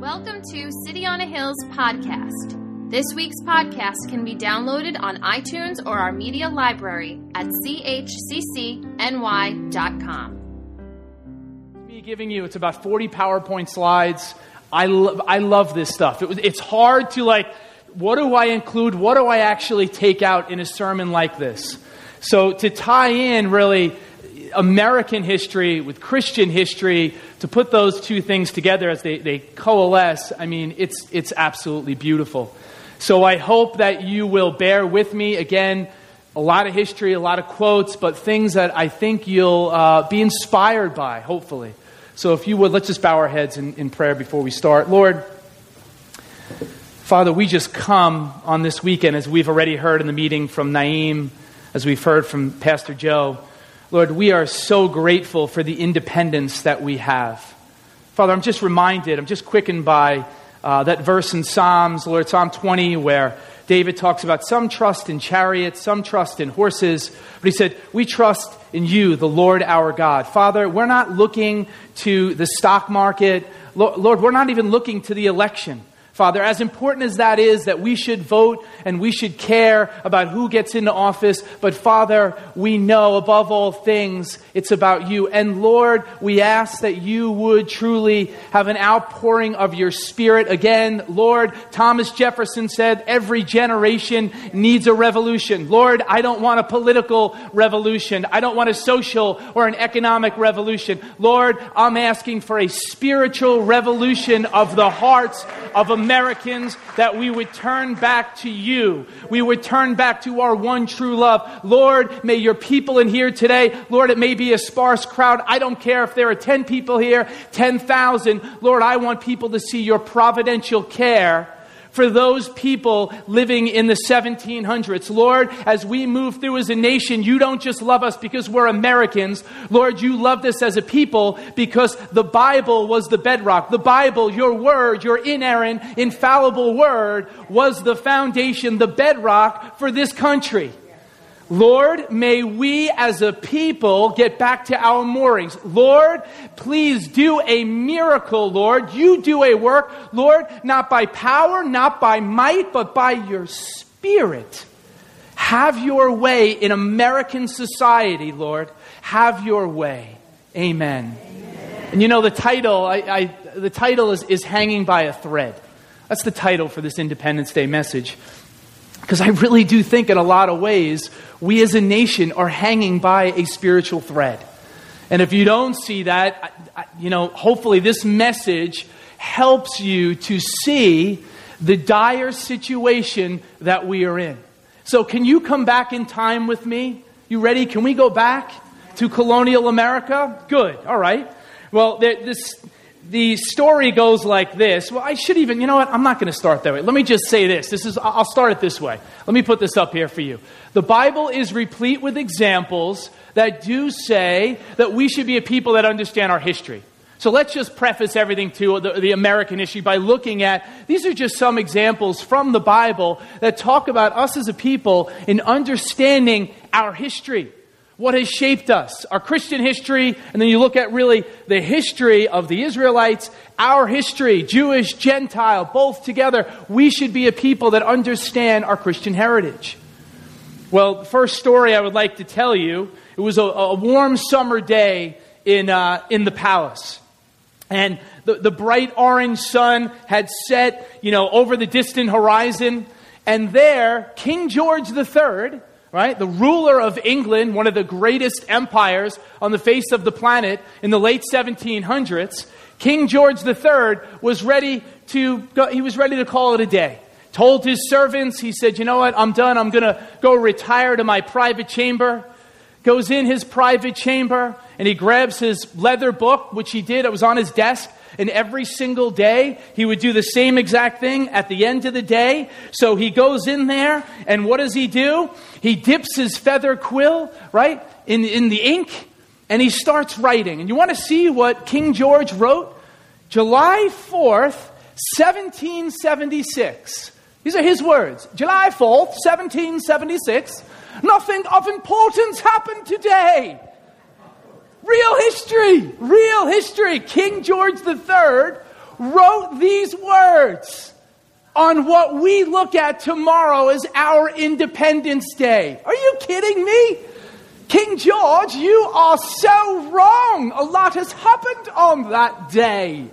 Welcome to City on a Hill's podcast. This week's podcast can be downloaded on iTunes or our media library at chccny.com. Me giving you, it's about 40 PowerPoint slides. I love this stuff. It's hard to like, what do I include? What do I actually take out in a sermon like this? So to tie in really American history with Christian history, to put those two things together as they coalesce, I mean, it's absolutely beautiful. So I hope that you will bear with me. Again, a lot of history, a lot of quotes, but things that I think you'll be inspired by, hopefully. So if you would, let's just bow our heads in prayer before we start. Lord, Father, we just come on this weekend, as we've already heard in the meeting from Naeem, as we've heard from Pastor Joe. Lord, we are so grateful for the independence that we have. Father, I'm just reminded, I'm just quickened by that verse in Psalms, Lord, Psalm 20, where David talks about some trust in chariots, some trust in horses. But he said, we trust in you, the Lord our God. Father, we're not looking to the stock market. Lord, we're not even looking to the election. Father, as important as that is, that we should vote and we should care about who gets into office. But Father, we know above all things, it's about you. And Lord, we ask that you would truly have an outpouring of your Spirit. Again, Lord, Thomas Jefferson said, every generation needs a revolution. Lord, I don't want a political revolution. I don't want a social or an economic revolution. Lord, I'm asking for a spiritual revolution of the hearts of Americans, that we would turn back to you. We would turn back to our one true love. Lord, may your people in here today, Lord, it may be a sparse crowd. I don't care if there are 10 people here, 10,000. Lord, I want people to see your providential care for those people living in the 1700s. Lord, as we move through as a nation, you don't just love us because we're Americans. Lord, you loved us as a people because the Bible was the bedrock. The Bible, your word, your inerrant, infallible word, was the foundation, the bedrock for this country. Lord, may we as a people get back to our moorings. Lord, please do a miracle, Lord. You do a work, Lord, not by power, not by might, but by your Spirit. Have your way in American society, Lord. Have your way. Amen. Amen. And you know, the title, the title is Hanging by a Thread. That's the title for this Independence Day message. Because I really do think in a lot of ways, we as a nation are hanging by a spiritual thread. And if you don't see that, hopefully this message helps you to see the dire situation that we are in. So can you come back in time with me? You ready? Can we go back to colonial America? Good. All right. Well, the story goes like this. Well, I should even, you know what? I'm not going to start that way. Let me just say this. I'll start it this way. Let me put this up here for you. The Bible is replete with examples that do say that we should be a people that understand our history. So let's just preface everything to the American issue by looking at, these are just some examples from the Bible that talk about us as a people in understanding our history. What has shaped us, our Christian history, and then you look at really the history of the Israelites, our history, Jewish, Gentile, both together. We should be a people that understand our Christian heritage. Well, the first story I would like to tell you, it was a warm summer day in the palace. And the bright orange sun had set, over the distant horizon. And there, King George III, right? The ruler of England, one of the greatest empires on the face of the planet in the late 1700s, King George III was ready to go. He was ready to call it a day. Told his servants, he said, you know what? I'm done. I'm going to go retire to my private chamber. Goes in his private chamber and he grabs his leather book, which he did. It was on his desk. And every single day, he would do the same exact thing at the end of the day. So he goes in there, and what does he do? He dips his feather quill, right, in the ink, and he starts writing. And you want to see what King George wrote? July 4th, 1776. These are his words. July 4th, 1776. Nothing of importance happened today. Real history, real history. King George III wrote these words on what we look at tomorrow as our Independence Day. Are you kidding me? King George, you are so wrong. A lot has happened on that day.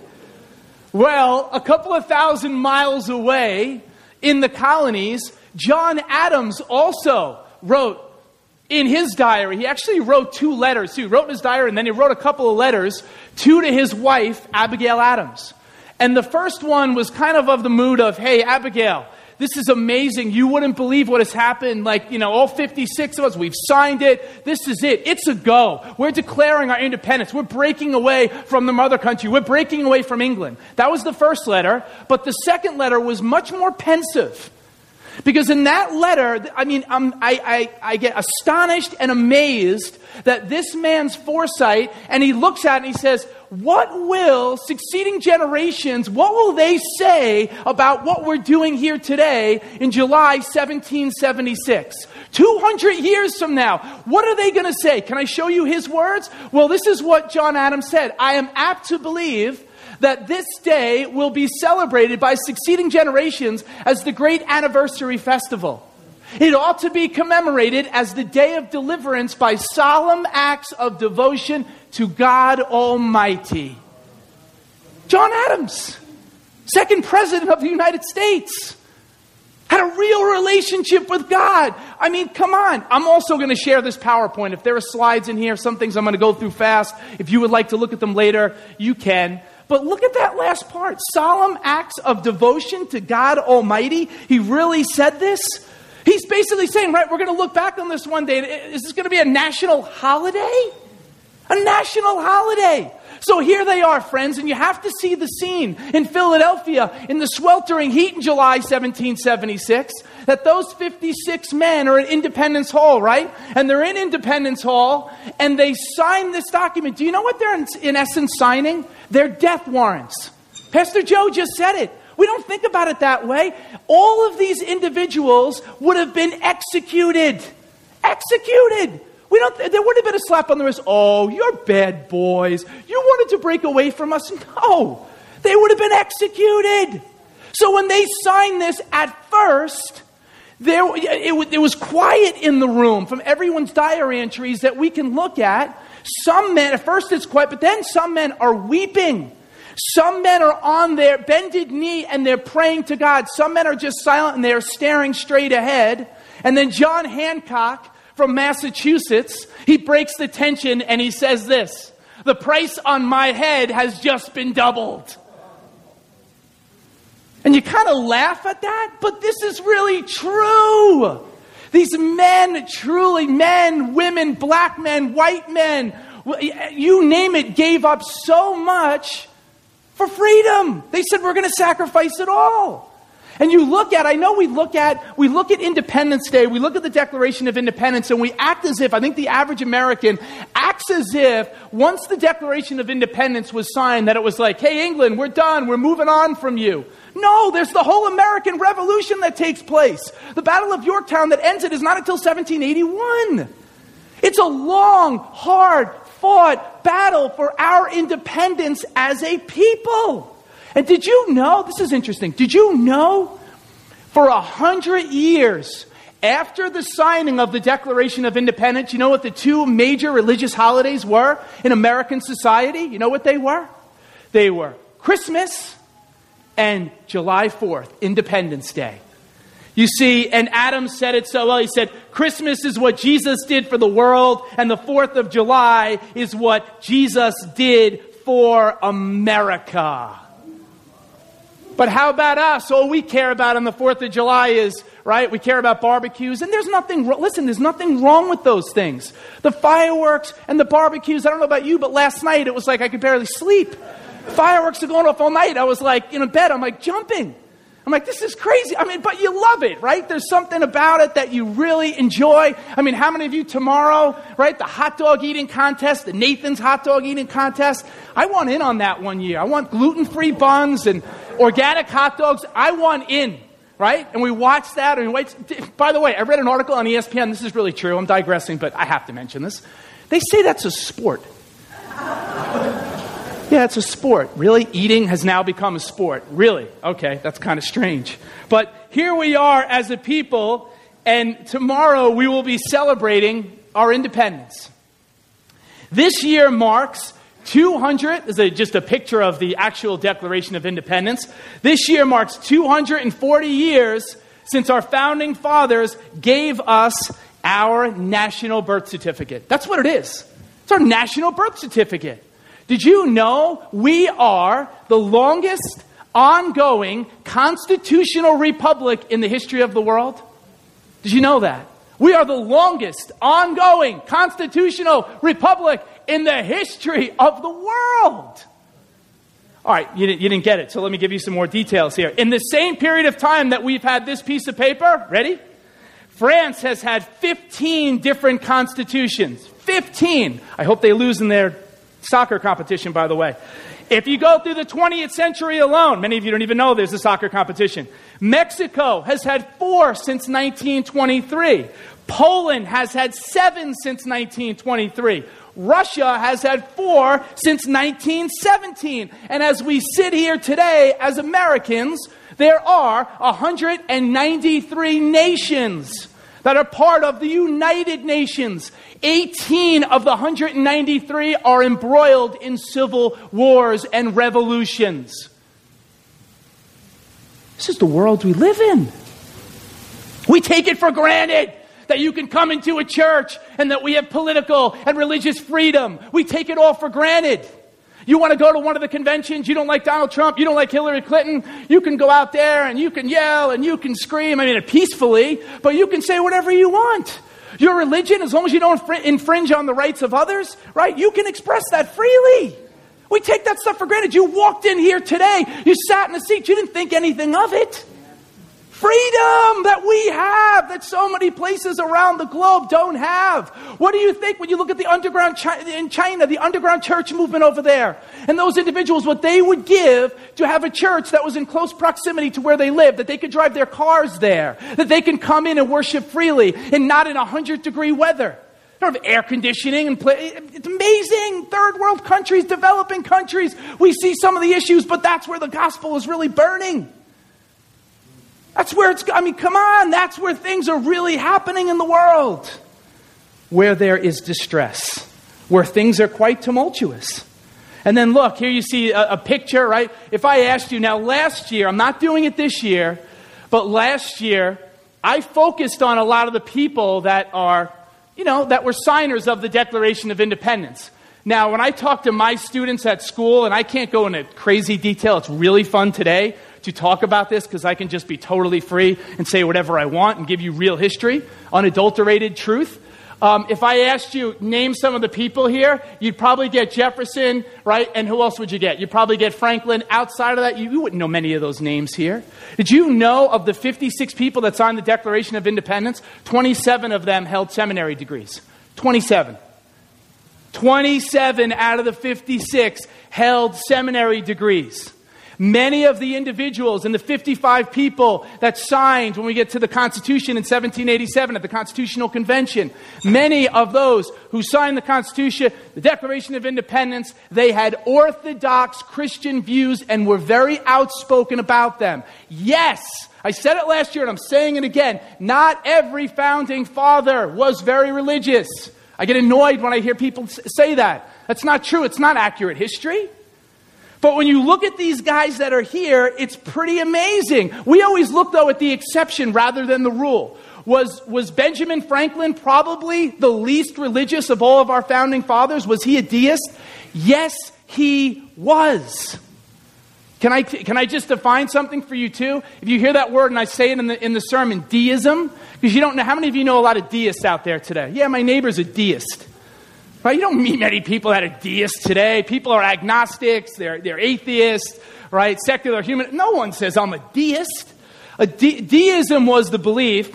Well, a couple of thousand miles away in the colonies, John Adams also wrote in his diary. He actually wrote two letters. He wrote in his diary, and then he wrote a couple of letters, two to his wife, Abigail Adams. And the first one was kind of the mood of, hey, Abigail, this is amazing. You wouldn't believe what has happened. Like, you know, all 56 of us, we've signed it. This is it. It's a go. We're declaring our independence. We're breaking away from the mother country. We're breaking away from England. That was the first letter. But the second letter was much more pensive. Because in that letter, I get astonished and amazed that this man's foresight, and he looks at it and he says, what will succeeding generations, what will they say about what we're doing here today in July 1776? 200 years from now, what are they going to say? Can I show you his words? Well, this is what John Adams said. I am apt to believe that this day will be celebrated by succeeding generations as the great anniversary festival. It ought to be commemorated as the day of deliverance by solemn acts of devotion to God Almighty. John Adams, second president of the United States, had a real relationship with God. I mean, come on. I'm also going to share this PowerPoint. If there are slides in here, some things I'm going to go through fast. If you would like to look at them later, you can. But look at that last part. Solemn acts of devotion to God Almighty. He really said this. He's basically saying, right, we're going to look back on this one day. Is this going to be a national holiday? A national holiday. So here they are, friends, and you have to see the scene in Philadelphia in the sweltering heat in July 1776, that those 56 men are at Independence Hall, right? And they're in Independence Hall, and they sign this document. Do you know what they're in essence signing? They're death warrants. Pastor Joe just said it. We don't think about it that way. All of these individuals would have been executed. Executed. There wouldn't have been a slap on the wrist. Oh, you're bad boys. You wanted to break away from us. No, they would have been executed. So when they signed this at first, it was quiet in the room from everyone's diary entries that we can look at. Some men, at first it's quiet, but then some men are weeping. Some men are on their bended knee and they're praying to God. Some men are just silent and they're staring straight ahead. And then John Hancock from Massachusetts, he breaks the tension and he says this: the price on my head has just been doubled. And you kind of laugh at that, but this is really true. These men, truly men, women, black men, white men, you name it, gave up so much for freedom. They said, we're going to sacrifice it all. And you look at, I know we look at Independence Day, we look at the Declaration of Independence, and we act as if, I think the average American acts as if once the Declaration of Independence was signed that it was like, hey, England, we're done, we're moving on from you. No, there's the whole American Revolution that takes place. The Battle of Yorktown that ends it is not until 1781. It's a long, hard-fought battle for our independence as a people. And did you know, this is interesting, did you know for 100 years after the signing of the Declaration of Independence, you know what the two major religious holidays were in American society? You know what they were? They were Christmas and July 4th, Independence Day. You see, and Adams said it so well. He said, Christmas is what Jesus did for the world, and the 4th of July is what Jesus did for America. But how about us? All we care about on the 4th of July is, right, we care about barbecues. And there's nothing wrong. Listen, there's nothing wrong with those things. The fireworks and the barbecues. I don't know about you, but last night it was like I could barely sleep. Fireworks are going off all night. I was like in bed. I'm like jumping. I'm like, this is crazy. I mean, but you love it, right? There's something about it that you really enjoy. I mean, how many of you tomorrow, right, the hot dog eating contest, the Nathan's hot dog eating contest? I want in on that one year. I want gluten-free buns and organic hot dogs, I want in, right? And we watch that. And by the way, I read an article on ESPN. This is really true. I'm digressing, but I have to mention this. They say that's a sport. Yeah, it's a sport. Really? Eating has now become a sport. Really? Okay, that's kind of strange. But here we are as a people, and tomorrow we will be celebrating our independence. This year marks 200, this is just a picture of the actual Declaration of Independence. This year marks 240 years since our founding fathers gave us our national birth certificate. That's what it is. It's our national birth certificate. Did you know we are the longest ongoing constitutional republic in the history of the world? Did you know that? We are the longest ongoing constitutional republic in the history of the world. All right, you didn't get it, so let me give you some more details here. In the same period of time that we've had this piece of paper, ready? France has had 15 different constitutions. 15. I hope they lose in their soccer competition, by the way. If you go through the 20th century alone, many of you don't even know there's a soccer competition. Mexico has had 4 since 1923. Poland has had 7 since 1923. Russia has had 4 since 1917. And as we sit here today as Americans, there are 193 nations that are part of the United Nations. 18 of the 193 are embroiled in civil wars and revolutions. This is the world we live in. We take it for granted that you can come into a church and that we have political and religious freedom. We take it all for granted. You want to go to one of the conventions, you don't like Donald Trump, you don't like Hillary Clinton, you can go out there and you can yell and you can scream, I mean, peacefully, but you can say whatever you want. Your religion, as long as you don't infringe on the rights of others, right, you can express that freely. We take that stuff for granted. You walked in here today, you sat in a seat, you didn't think anything of it. Freedom that we have, that so many places around the globe don't have. What do you think when you look at the underground in China, the underground church movement over there, and those individuals, what they would give to have a church that was in close proximity to where they live, that they could drive their cars there, that they can come in and worship freely and not in 100-degree weather. They don't have air conditioning and play. It's amazing. Third world countries, developing countries, we see some of the issues, but that's where the gospel is really burning. That's where it's, I mean, come on, that's where things are really happening in the world. Where there is distress, where things are quite tumultuous. And then look, here you see a picture, right? If I asked you, now last year, I'm not doing it this year, but last year, I focused on a lot of the people that are, you know, that were signers of the Declaration of Independence. Now, when I talk to my students at school, and I can't go into crazy detail, it's really fun today to talk about this because I can just be totally free and say whatever I want and give you real history, unadulterated truth. If I asked you, name some of the people here, you'd probably get Jefferson, right? And who else would you get? You'd probably get Franklin. Outside of that, you wouldn't know many of those names here. Did you know of the 56 people that signed the Declaration of Independence, 27 of them held seminary degrees? 27. 27 out of the 56 held seminary degrees. Many of the individuals and the 55 people that signed when we get to the Constitution in 1787 at the Constitutional Convention, many of those who signed the Constitution, the Declaration of Independence, they had orthodox Christian views and were very outspoken about them. Yes, I said it last year and I'm saying it again. Not every founding father was very religious. I get annoyed when I hear people say that. That's not true. It's not accurate history. But when you look at these guys that are here, it's pretty amazing. We always look, though, at the exception rather than the rule. Was Benjamin Franklin probably the least religious of all of our founding fathers? Was he a deist? Yes, he was. Can I just define something for you, too? If you hear that word, and I say it in the sermon, deism, because you don't know, how many of you know a lot of deists out there today? Yeah, my neighbor's a deist. Right? You don't meet many people that are deists today. People are agnostics, they're atheists, right? Secular human. No one says, I'm a deist. Deism was the belief,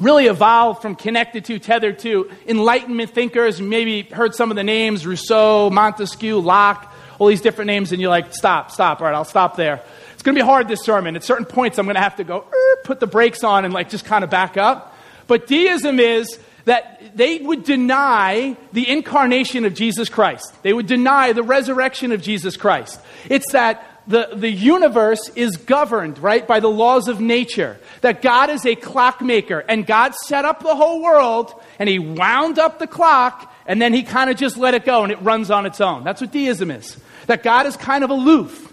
really evolved from connected to, tethered to, Enlightenment thinkers. You maybe heard some of the names, Rousseau, Montesquieu, Locke, all these different names, and you're like, stop, all right, I'll stop there. It's going to be hard, this sermon. At certain points, I'm going to have to go, put the brakes on and like just kind of back up. But deism is that they would deny the incarnation of Jesus Christ. They would deny the resurrection of Jesus Christ. It's that the universe is governed, right, by the laws of nature, that God is a clockmaker, and God set up the whole world, and he wound up the clock, and then he kind of just let it go, and it runs on its own. That's what deism is, that God is kind of aloof.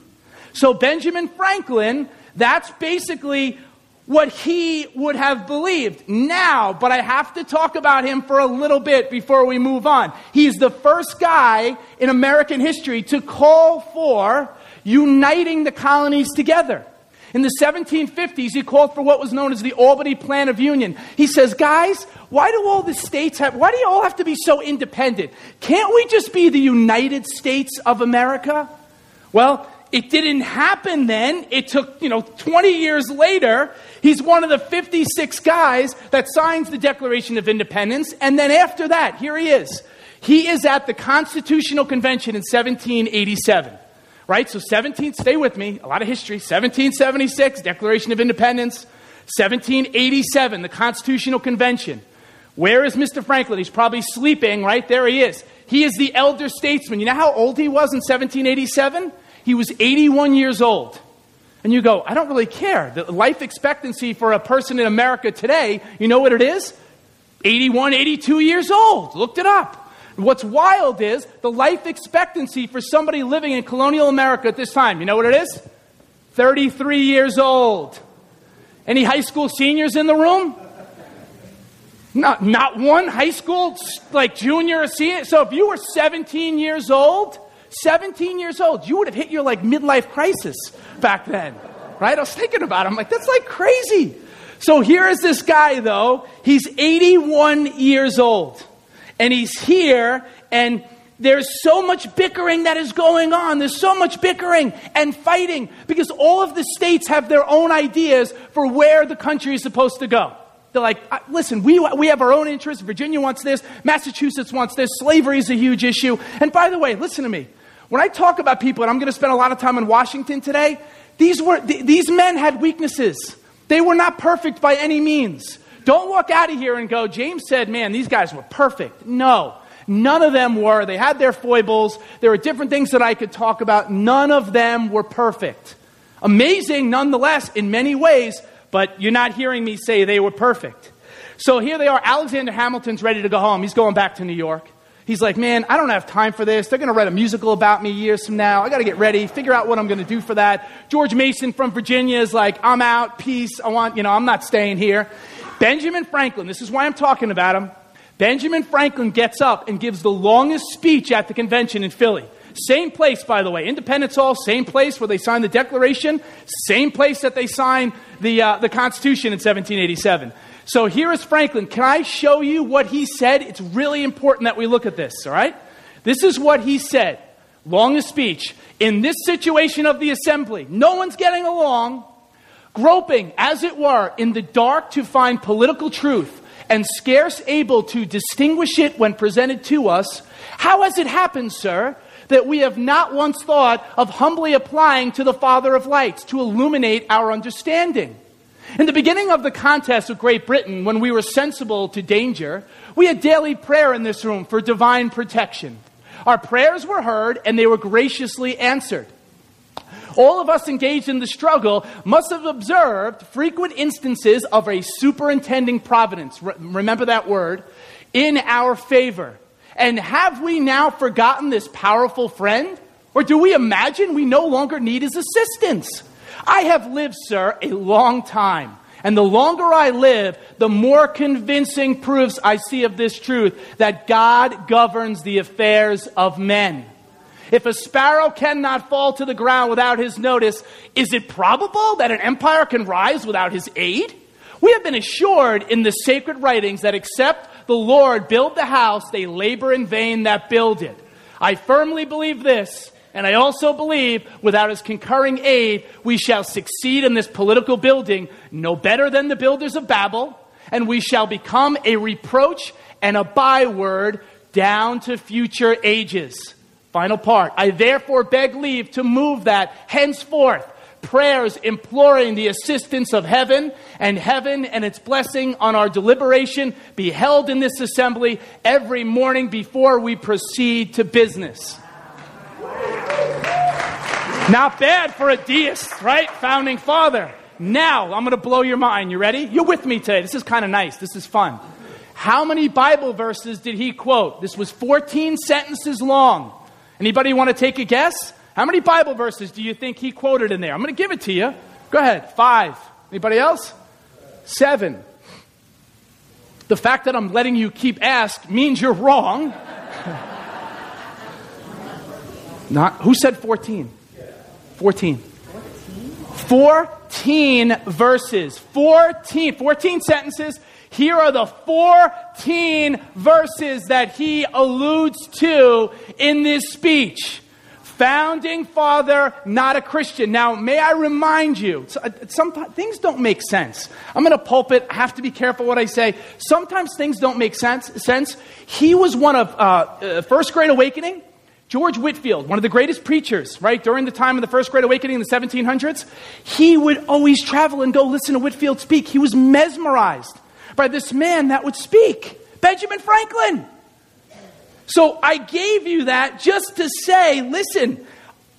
So Benjamin Franklin, that's basically what he would have believed now, but I have to talk about him for a little bit before we move on. He's the first guy in American history to call for uniting the colonies together. In the 1750s, he called for what was known as the Albany Plan of Union. He says, guys, why do you all have to be so independent? Can't we just be the United States of America? Well, it didn't happen then. It took, 20 years later, he's one of the 56 guys that signs the Declaration of Independence. And then after that, here he is. He is at the Constitutional Convention in 1787. Right? So stay with me, a lot of history. 1776, Declaration of Independence. 1787, the Constitutional Convention. Where is Mr. Franklin? He's probably sleeping, right? There he is. He is the elder statesman. You know how old he was in 1787? He was 81 years old. And you go, I don't really care. The life expectancy for a person in America today, you know what it is? 81, 82 years old. Looked it up. What's wild is the life expectancy for somebody living in colonial America at this time. You know what it is? 33 years old. Any high school seniors in the room? Not one high school, like junior or senior. So if you were 17 years old, you would have hit your like midlife crisis back then, right? I was thinking about it. I'm like, that's like crazy. So here is this guy though. He's 81 years old. And he's here, and there's so much bickering that is going on. There's so much bickering and fighting because all of the states have their own ideas for where the country is supposed to go. They're like, listen, we have our own interests. Virginia wants this. Massachusetts wants this. Slavery is a huge issue. And by the way, listen to me. When I talk about people, and I'm going to spend a lot of time in Washington today, these men had weaknesses. They were not perfect by any means. Don't walk out of here and go, James said, man, these guys were perfect. No, none of them were. They had their foibles. There were different things that I could talk about. None of them were perfect. Amazing, nonetheless, in many ways, but you're not hearing me say they were perfect. So here they are. Alexander Hamilton's ready to go home. He's going back to New York. He's like, man, I don't have time for this. They're going to write a musical about me years from now. I got to get ready, figure out what I'm going to do for that. George Mason from Virginia is like, I'm out, peace. I'm not staying here. Benjamin Franklin, this is why I'm talking about him. Benjamin Franklin gets up and gives the longest speech at the convention in Philly. Same place, by the way. Independence Hall, same place where they signed the Declaration. Same place that they signed the Constitution in 1787. So here is Franklin. Can I show you what he said? It's really important that we look at this, all right? This is what he said. Longest speech. In this situation of the assembly, no one's getting along. Groping, as it were, in the dark to find political truth and scarce able to distinguish it when presented to us, how has it happened, sir, that we have not once thought of humbly applying to the Father of Lights to illuminate our understanding? In the beginning of the contest with Great Britain, when we were sensible to danger, we had daily prayer in this room for divine protection. Our prayers were heard and they were graciously answered. All of us engaged in the struggle must have observed frequent instances of a superintending providence, remember that word, in our favor. And have we now forgotten this powerful friend? Or do we imagine we no longer need his assistance? I have lived, sir, a long time. And the longer I live, the more convincing proofs I see of this truth, that God governs the affairs of men. If a sparrow cannot fall to the ground without his notice, is it probable that an empire can rise without his aid? We have been assured in the sacred writings that except the Lord build the house, they labor in vain that build it. I firmly believe this, and I also believe without his concurring aid, we shall succeed in this political building no better than the builders of Babel, and we shall become a reproach and a byword down to future ages. Final part. I therefore beg leave to move that henceforth prayers imploring the assistance of heaven and its blessing on our deliberation be held in this assembly every morning before we proceed to business. Not bad for a deist, right? Founding father. Now, I'm going to blow your mind. You ready? You're with me today. This is kind of nice. This is fun. How many Bible verses did he quote? This was 14 sentences long. Anybody want to take a guess? How many Bible verses do you think he quoted in there? I'm going to give it to you. Go ahead. 5. Anybody else? 7. The fact that I'm letting you keep ask means you're wrong. Not who said 14? 14 verses. 14 sentences. Here are the 14 verses that he alludes to in this speech. Founding father, not a Christian. Now, may I remind you, sometimes things don't make sense. I'm in a pulpit. I have to be careful what I say. Sometimes things don't make sense. He was one of First Great Awakening. George Whitefield, one of the greatest preachers, right, during the time of the First Great Awakening in the 1700s, he would always travel and go listen to Whitefield speak. He was mesmerized by this man that would speak, Benjamin Franklin. So I gave you that just to say, listen,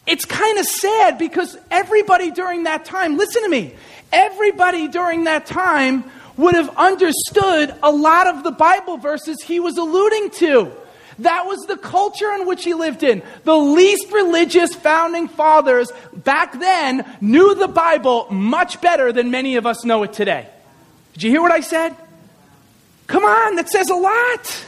it's kind of sad because everybody during that time, listen to me, everybody during that time would have understood a lot of the Bible verses he was alluding to. That was the culture in which he lived in. The least religious founding fathers back then knew the Bible much better than many of us know it today. Did you hear what I said? Come on, that says a lot.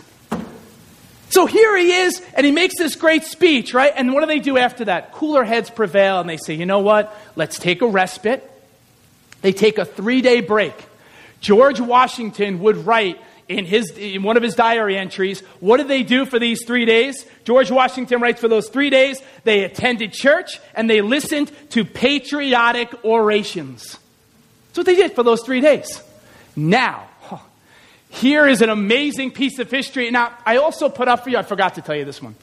So here he is, and he makes this great speech, right? And what do they do after that? Cooler heads prevail, and they say, you know what? Let's take a respite. They take a 3-day break. George Washington would write in one of his diary entries, what did they do for these 3 days? George Washington writes, for those 3 days, they attended church and they listened to patriotic orations. That's what they did for those 3 days. Now, here is an amazing piece of history. Now, I also put up for you, I forgot to tell you this one.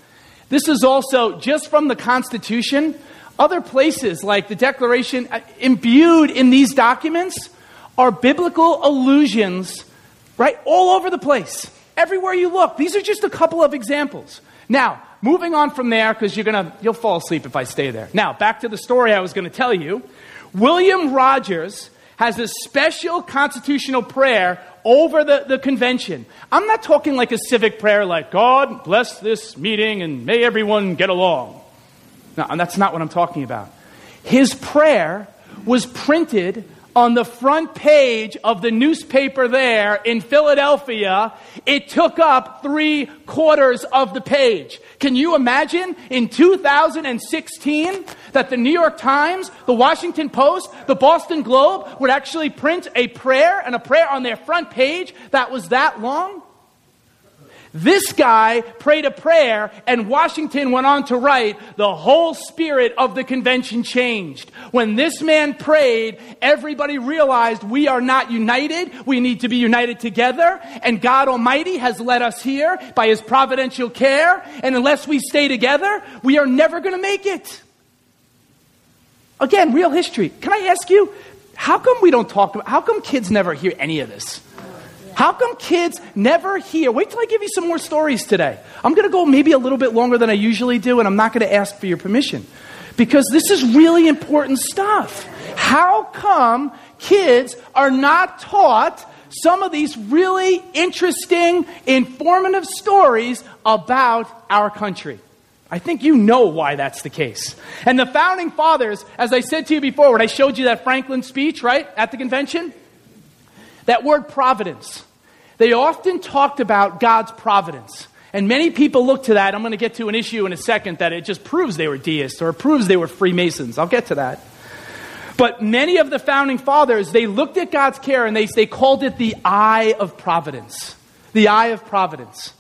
This is also just from the Constitution. Other places like the Declaration, imbued in these documents are biblical allusions, right? All over the place. Everywhere you look. These are just a couple of examples. Now, moving on from there, because you'll fall asleep if I stay there. Now, back to the story I was going to tell you. William Rogers has a special constitutional prayer over the convention. I'm not talking like a civic prayer like, God bless this meeting and may everyone get along. No, that's not what I'm talking about. His prayer was printed on the front page of the newspaper there in Philadelphia. It took up 3/4 of the page. Can you imagine in 2016 that the New York Times, the Washington Post, the Boston Globe would actually print a prayer and a prayer on their front page that was that long? This guy prayed a prayer, and Washington went on to write, the whole spirit of the convention changed. When this man prayed, everybody realized we are not united. We need to be united together. And God Almighty has led us here by his providential care. And unless we stay together, we are never going to make it. Again, real history. Can I ask you, how come kids never hear any of this? How come kids never hear? Wait till I give you some more stories today. I'm going to go maybe a little bit longer than I usually do, and I'm not going to ask for your permission, because this is really important stuff. How come kids are not taught some of these really interesting, informative stories about our country? I think you know why that's the case. And the founding fathers, as I said to you before, when I showed you that Franklin speech, right, at the convention, that word providence, they often talked about God's providence. And many people look to that. I'm going to get to an issue in a second that it just proves they were deists or proves they were Freemasons. I'll get to that. But many of the founding fathers, they looked at God's care and they called it the eye of providence. The eye of providence.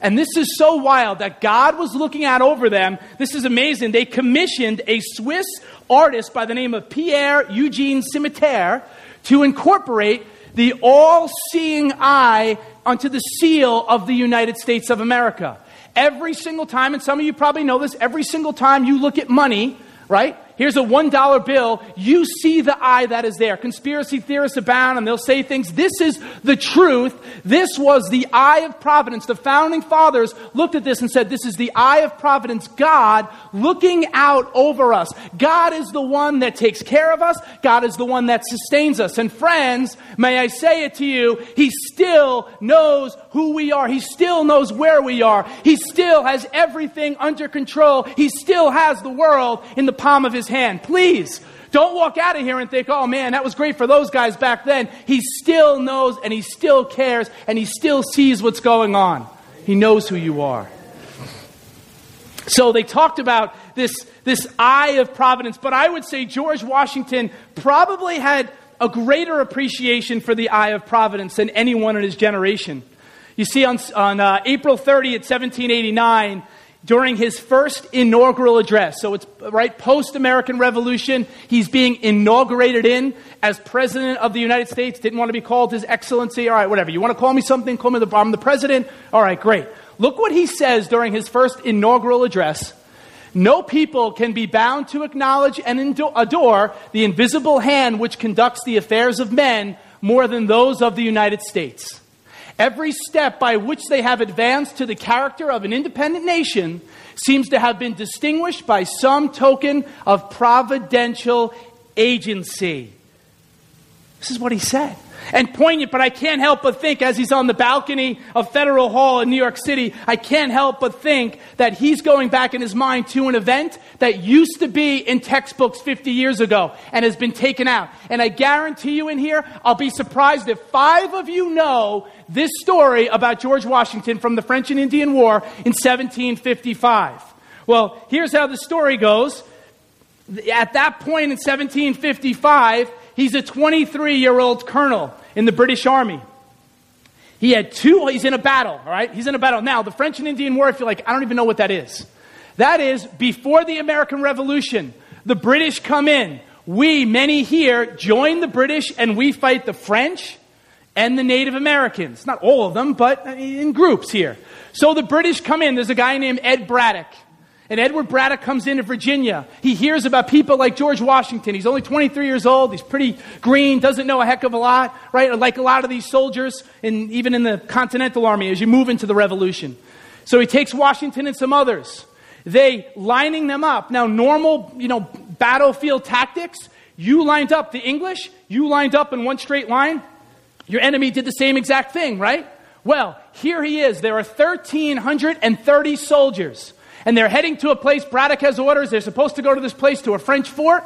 And this is so wild that God was looking out over them. This is amazing. They commissioned a Swiss artist by the name of Pierre Eugene Simitaire to incorporate the all-seeing eye onto the seal of the United States of America. Every single time, and some of you probably know this, every single time you look at money, right, Here's a $1 bill. You see the eye that is there. Conspiracy theorists abound, and they'll say things. This is the truth. This was the eye of providence. The founding fathers looked at this and said, this is the eye of providence. God looking out over us. God is the one that takes care of us. God is the one that sustains us. And friends, may I say it to you, he still knows who we are. He still knows where we are. He still has everything under control. He still has the world in the palm of his hand. Please don't walk out of here and think, oh man, that was great for those guys back then. He still knows, and he still cares, and he still sees what's going on. He knows who you are. So they talked about this eye of providence, but I would say George Washington probably had a greater appreciation for the eye of providence than anyone in his generation. You see, on April 30th, 1789, during his first inaugural address, so it's right post-American Revolution, he's being inaugurated in as President of the United States. Didn't want to be called His Excellency. All right, whatever. You want to call me something? Call me I'm the President. All right, great. Look what he says during his first inaugural address. No people can be bound to acknowledge and adore the invisible hand which conducts the affairs of men more than those of the United States. Every step by which they have advanced to the character of an independent nation seems to have been distinguished by some token of providential agency. This is what he said. And poignant, but I can't help but think, as he's on the balcony of Federal Hall in New York City, I can't help but think that he's going back in his mind to an event that used to be in textbooks 50 years ago and has been taken out. And I guarantee you in here, I'll be surprised if 5 of you know this story about George Washington from the French and Indian War in 1755. Well, here's how the story goes. At that point in 1755... he's a 23-year-old colonel in the British Army. He's in a battle, all right? He's in a battle. Now, the French and Indian War, if you're like, I don't even know what that is. That is, before the American Revolution, the British come in. We, many here, join the British and we fight the French and the Native Americans. Not all of them, but in groups here. So the British come in. There's a guy named Ed Braddock. And Edward Braddock comes into Virginia. He hears about people like George Washington. He's only 23 years old. He's pretty green, doesn't know a heck of a lot, right? Like a lot of these soldiers, even in the Continental Army, as you move into the Revolution. So he takes Washington and some others. They lining them up. Now, normal, battlefield tactics, you lined up the English, you lined up in one straight line. Your enemy did the same exact thing, right? Well, here he is. There are 1,330 soldiers. And they're heading to a place. Braddock has orders. They're supposed to go to this place, to a French fort.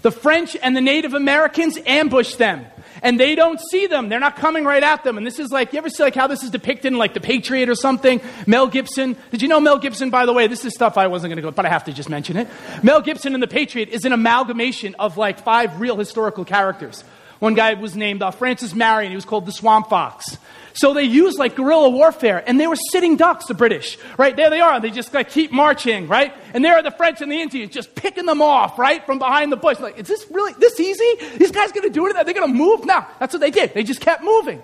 The French and the Native Americans ambush them. And they don't see them. They're not coming right at them. And this is like, you ever see like how this is depicted in like The Patriot or something? Mel Gibson. Did you know Mel Gibson, by the way, this is stuff I wasn't going to go, but I have to just mention it. Mel Gibson in The Patriot is an amalgamation of like 5 real historical characters. One guy was named Francis Marion. He was called the Swamp Fox. So they used like guerrilla warfare, and they were sitting ducks, the British, right? There they are. They just like keep marching, right? And there are the French and the Indians just picking them off, right? From behind the bush. Like, is this really this easy? These guys going to do it? Are they going to move? No, that's what they did. They just kept moving.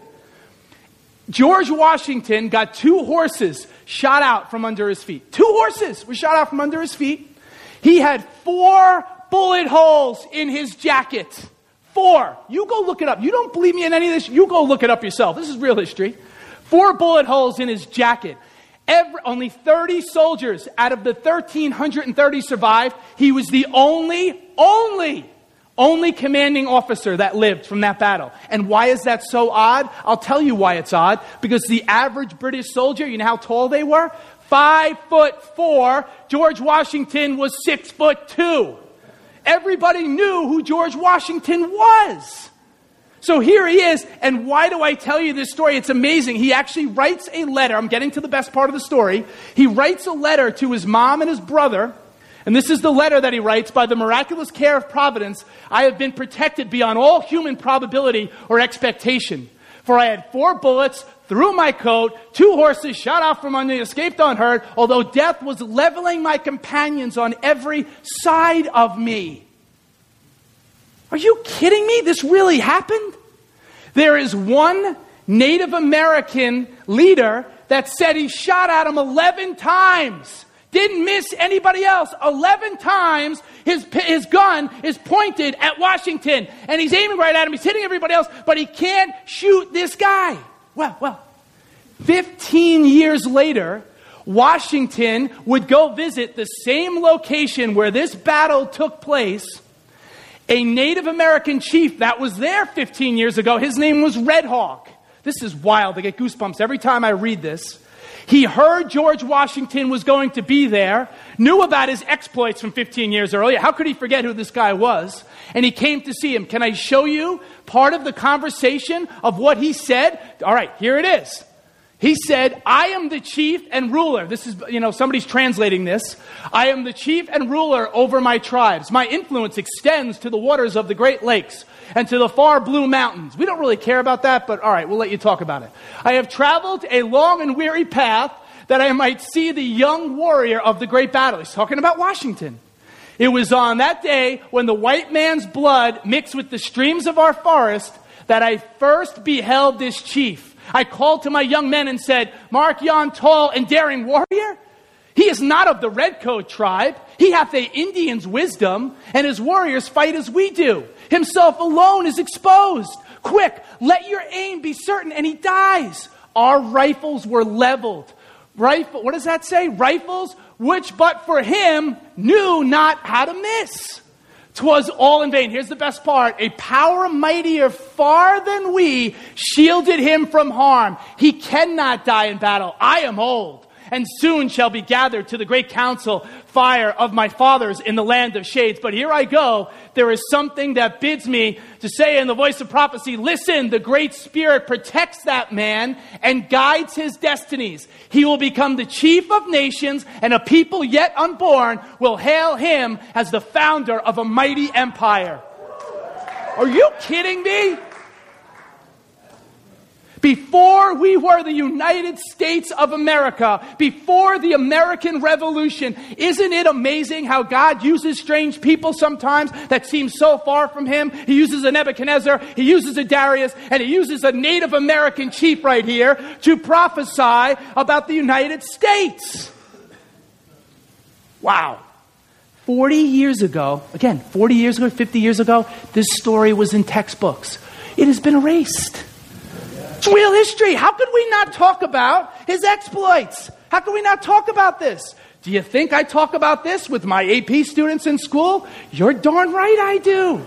George Washington got 2 horses shot out from under his feet. 2 horses were shot out from under his feet. He had 4 bullet holes in his jacket. 4. You go look it up. You don't believe me in any of this? You go look it up yourself. This is real history. 4 bullet holes in his jacket. Only 30 soldiers out of the 1,330 survived. He was the only commanding officer that lived from that battle. And why is that so odd? I'll tell you why it's odd. Because the average British soldier, you know how tall they were? 5'4". George Washington was 6'2". Everybody knew who George Washington was. So here he is. And why do I tell you this story? It's amazing. He actually writes a letter. I'm getting to the best part of the story. He writes a letter to his mom and his brother. And this is the letter that he writes. By the miraculous care of providence, I have been protected beyond all human probability or expectation. For I had 4 bullets through my coat, 2 horses shot out from under me, escaped unhurt, although death was leveling my companions on every side of me. Are you kidding me? This really happened? There is one Native American leader that said he shot at him 11 times. Didn't miss anybody else. 11 times his gun is pointed at Washington. And he's aiming right at him. He's hitting everybody else. But he can't shoot this guy. Well. 15 years later, Washington would go visit the same location where this battle took place. A Native American chief that was there 15 years ago. His name was Red Hawk. This is wild. I get goosebumps every time I read this. He heard George Washington was going to be there, knew about his exploits from 15 years earlier. How could he forget who this guy was? And he came to see him. Can I show you part of the conversation of what he said? All right, here it is. He said, I am the chief and ruler. This is, somebody's translating this. I am the chief and ruler over my tribes. My influence extends to the waters of the Great Lakes and to the far blue mountains. We don't really care about that, but all right, we'll let you talk about it. I have traveled a long and weary path that I might see the young warrior of the great battle. He's talking about Washington. It was on that day when the white man's blood mixed with the streams of our forest that I first beheld this chief. I called to my young men and said, mark yon tall and daring warrior. He is not of the redcoat tribe. He hath the Indian's wisdom, and his warriors fight as we do. Himself alone is exposed. Quick, let your aim be certain, and he dies. Our rifles were leveled. Rifle, what does that say? Rifles, which but for him knew not how to miss. 'Twas all in vain. Here's the best part. A power mightier far than we shielded him from harm. He cannot die in battle. I am old, and soon shall be gathered to the great council fire of my fathers in the land of shades. But here I go. There is something that bids me to say in the voice of prophecy, listen, the Great Spirit protects that man and guides his destinies. He will become the chief of nations, and a people yet unborn will hail him as the founder of a mighty empire. Are you kidding me? Before we were the United States of America, before the American Revolution, isn't it amazing how God uses strange people sometimes that seem so far from him? He uses a Nebuchadnezzar, he uses a Darius, and he uses a Native American chief right here to prophesy about the United States. Wow. 40 years ago, 50 years ago, this story was in textbooks. It has been erased. It's real history. How could we not talk about his exploits? How could we not talk about this? Do you think I talk about this with my AP students in school? You're darn right I do.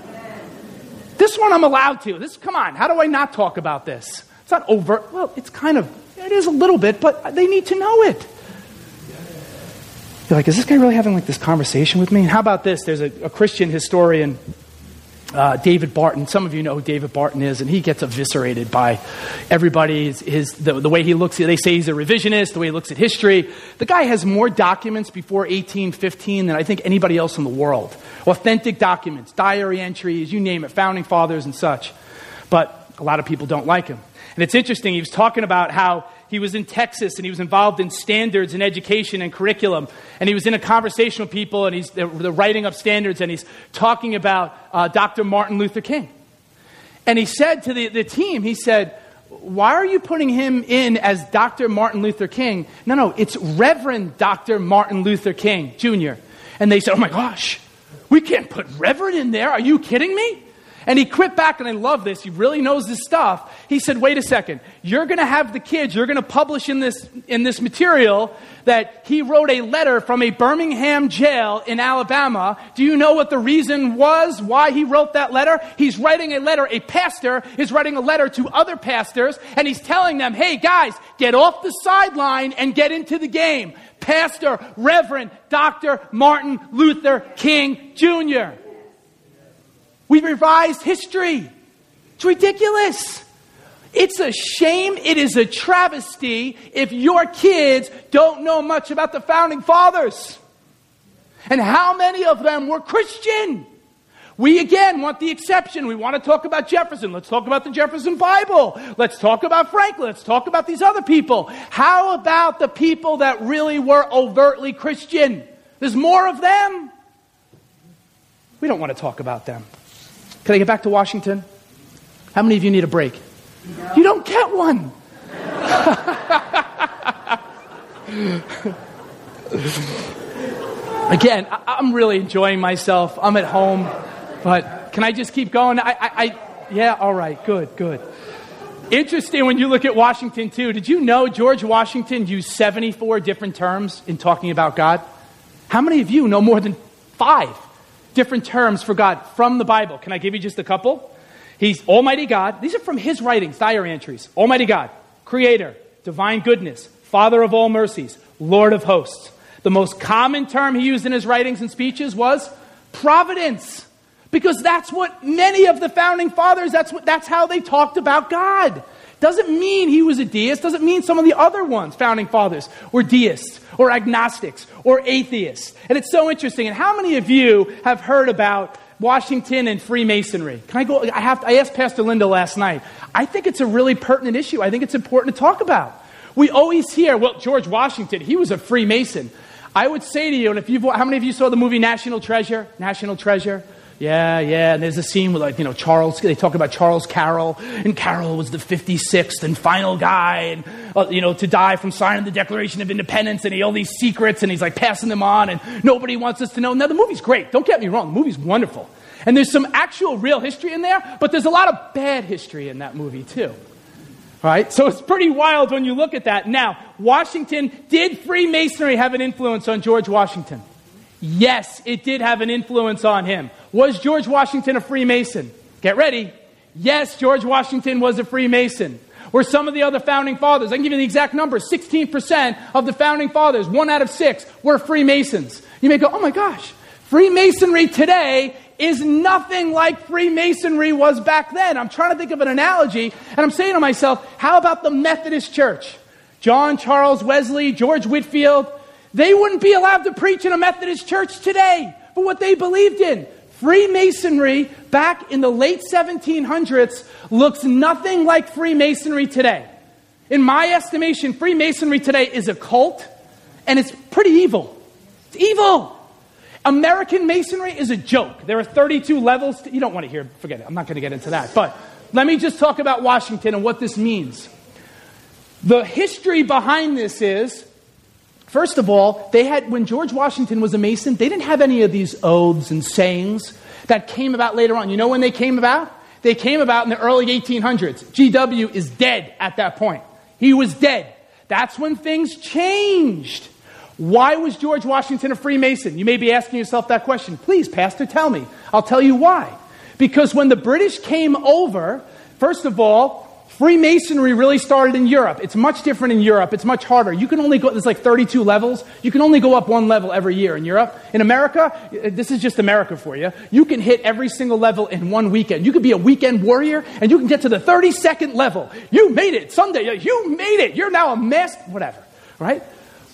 This one I'm allowed to. Come on, how do I not talk about this? It's not overt. Well, it is a little bit, but they need to know it. You're like, is this guy really having this conversation with me? And how about this? There's a Christian historian, David Barton. Some of you know who David Barton is, and he gets eviscerated by everybody. The way he looks, they say he's a revisionist, the way he looks at history. The guy has more documents before 1815 than I think anybody else in the world. Authentic documents, diary entries, you name it, founding fathers and such. But a lot of people don't like him. And it's interesting, he was talking about how he was in Texas and he was involved in standards and education and curriculum. And he was in a conversation with people and they're writing up standards, and he's talking about Dr. Martin Luther King. And he said to the team, he said, why are you putting him in as Dr. Martin Luther King? No, it's Reverend Dr. Martin Luther King Jr. And they said, oh my gosh, we can't put Reverend in there. Are you kidding me? And he quit back, and I love this. He really knows this stuff. He said, wait a second. You're going to have the kids. You're going to publish in this material that he wrote a letter from a Birmingham jail in Alabama. Do you know what the reason was why he wrote that letter? He's writing a letter. A pastor is writing a letter to other pastors, and he's telling them, hey, guys, get off the sideline and get into the game. Pastor, Reverend, Dr. Martin Luther King Jr. We revised history. It's ridiculous. It's a shame. It is a travesty if your kids don't know much about the founding fathers. And how many of them were Christian? We again want the exception. We want to talk about Jefferson. Let's talk about the Jefferson Bible. Let's talk about Franklin. Let's talk about these other people. How about the people that really were overtly Christian? There's more of them. We don't want to talk about them. Can I get back to Washington? How many of you need a break? No. You don't get one. Again, I'm really enjoying myself. I'm at home, but can I just keep going? Yeah, all right, good. Interesting when you look at Washington, too. Did you know George Washington used 74 different terms in talking about God? How many of you know more than 5 different terms for God from the Bible? Can I give you just a couple? He's Almighty God. These are from his writings, diary entries. Almighty God, Creator, Divine Goodness, Father of all mercies, Lord of hosts. The most common term he used in his writings and speeches was providence, because that's what many of the founding fathers, that's how they talked about God. Doesn't mean he was a deist. Doesn't mean some of the other ones, founding fathers, were deists or agnostics or atheists. And it's so interesting. And how many of you have heard about Washington and Freemasonry? Can I go? I asked Pastor Linda last night. I think it's a really pertinent issue. I think it's important to talk about. We always hear, well, George Washington, he was a Freemason. I would say to you, and if you've, how many of you saw the movie National Treasure? Yeah. And there's a scene with, like, you know, Charles, they talk about Charles Carroll, and Carroll was the 56th and final guy, and, you know, to die from signing the Declaration of Independence, and he all these secrets, and he's like passing them on, and nobody wants us to know. Now, the movie's great. Don't get me wrong. The movie's wonderful. And there's some actual real history in there, but there's a lot of bad history in that movie, too. All right, so it's pretty wild when you look at that. Now, Washington, did Freemasonry have an influence on George Washington? Yes, it did have an influence on him. Was George Washington a Freemason? Get ready. Yes, George Washington was a Freemason. Were some of the other founding fathers? I can give you the exact number. 16% of the founding fathers, 1 out of 6, were Freemasons. You may go, oh my gosh, Freemasonry today is nothing like Freemasonry was back then. I'm trying to think of an analogy, and I'm saying to myself, how about the Methodist Church? John Charles Wesley, George Whitefield, they wouldn't be allowed to preach in a Methodist church today for what they believed in. Freemasonry back in the late 1700s looks nothing like Freemasonry today. In my estimation, Freemasonry today is a cult, and it's pretty evil. It's evil. American Masonry is a joke. There are 32 levels. You don't want to hear, forget it. I'm not going to get into that. But let me just talk about Washington and what this means. The history behind this is, first of all, they had, when George Washington was a Mason, they didn't have any of these oaths and sayings that came about later on. You know when they came about? They came about in the early 1800s. G.W. is dead at that point. He was dead. That's when things changed. Why was George Washington a Freemason? You may be asking yourself that question. Please, Pastor, tell me. I'll tell you why. Because when the British came over, first of all, Freemasonry really started in Europe. It's much different in Europe. It's much harder. You can only go, there's like 32 levels. You can only go up one level every year in Europe. In America, this is just America for you. You can hit every single level in one weekend. You could be a weekend warrior and you can get to the 32nd level. You made it Sunday. You made it. You're now a master, whatever, right?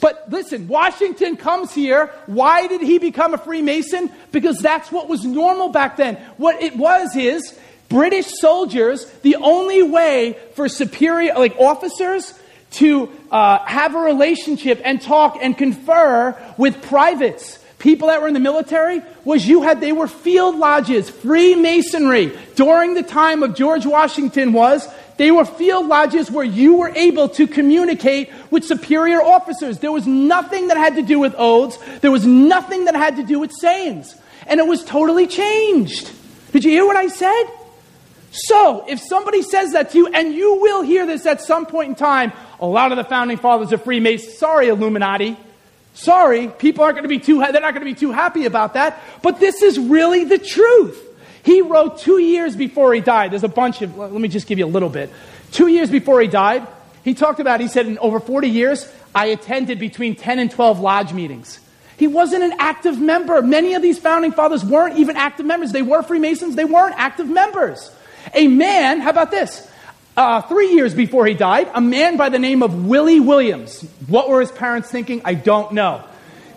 But listen, Washington comes here. Why did he become a Freemason? Because that's what was normal back then. What it was is British soldiers, the only way for superior, like officers, to have a relationship and talk and confer with privates, people that were in the military, was you had, they were field lodges. Freemasonry during the time of George Washington was, they were field lodges where you were able to communicate with superior officers. There was nothing that had to do with oaths. There was nothing that had to do with sayings. And it was totally changed. Did you hear what I said? So, if somebody says that to you, and you will hear this at some point in time, a lot of the founding fathers are Freemasons. Sorry, Illuminati. Sorry, people aren't going to be too, they're not going to be too happy about that. But this is really the truth. He wrote 2 years before he died. There's a bunch of, let me just give you a little bit. 2 years before he died, he talked about, he said, in over 40 years, I attended between 10 and 12 lodge meetings. He wasn't an active member. Many of these founding fathers weren't even active members. They were Freemasons. They weren't active members. A man, how about this? 3 years before he died, a man by the name of Willie Williams. What were his parents thinking? I don't know.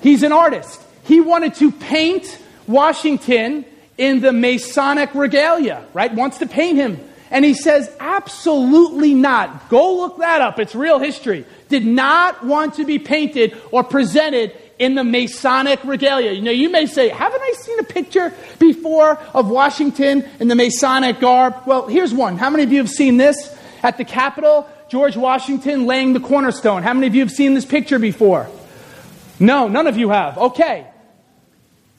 He's an artist. He wanted to paint Washington in the Masonic regalia, right? Wants to paint him. And he says, absolutely not. Go look that up. It's real history. Did not want to be painted or presented in the Masonic regalia. You know, you may say, haven't I seen a picture before of Washington in the Masonic garb? Well, here's one. How many of you have seen this? At the Capitol, George Washington laying the cornerstone. How many of you have seen this picture before? No, none of you have. Okay.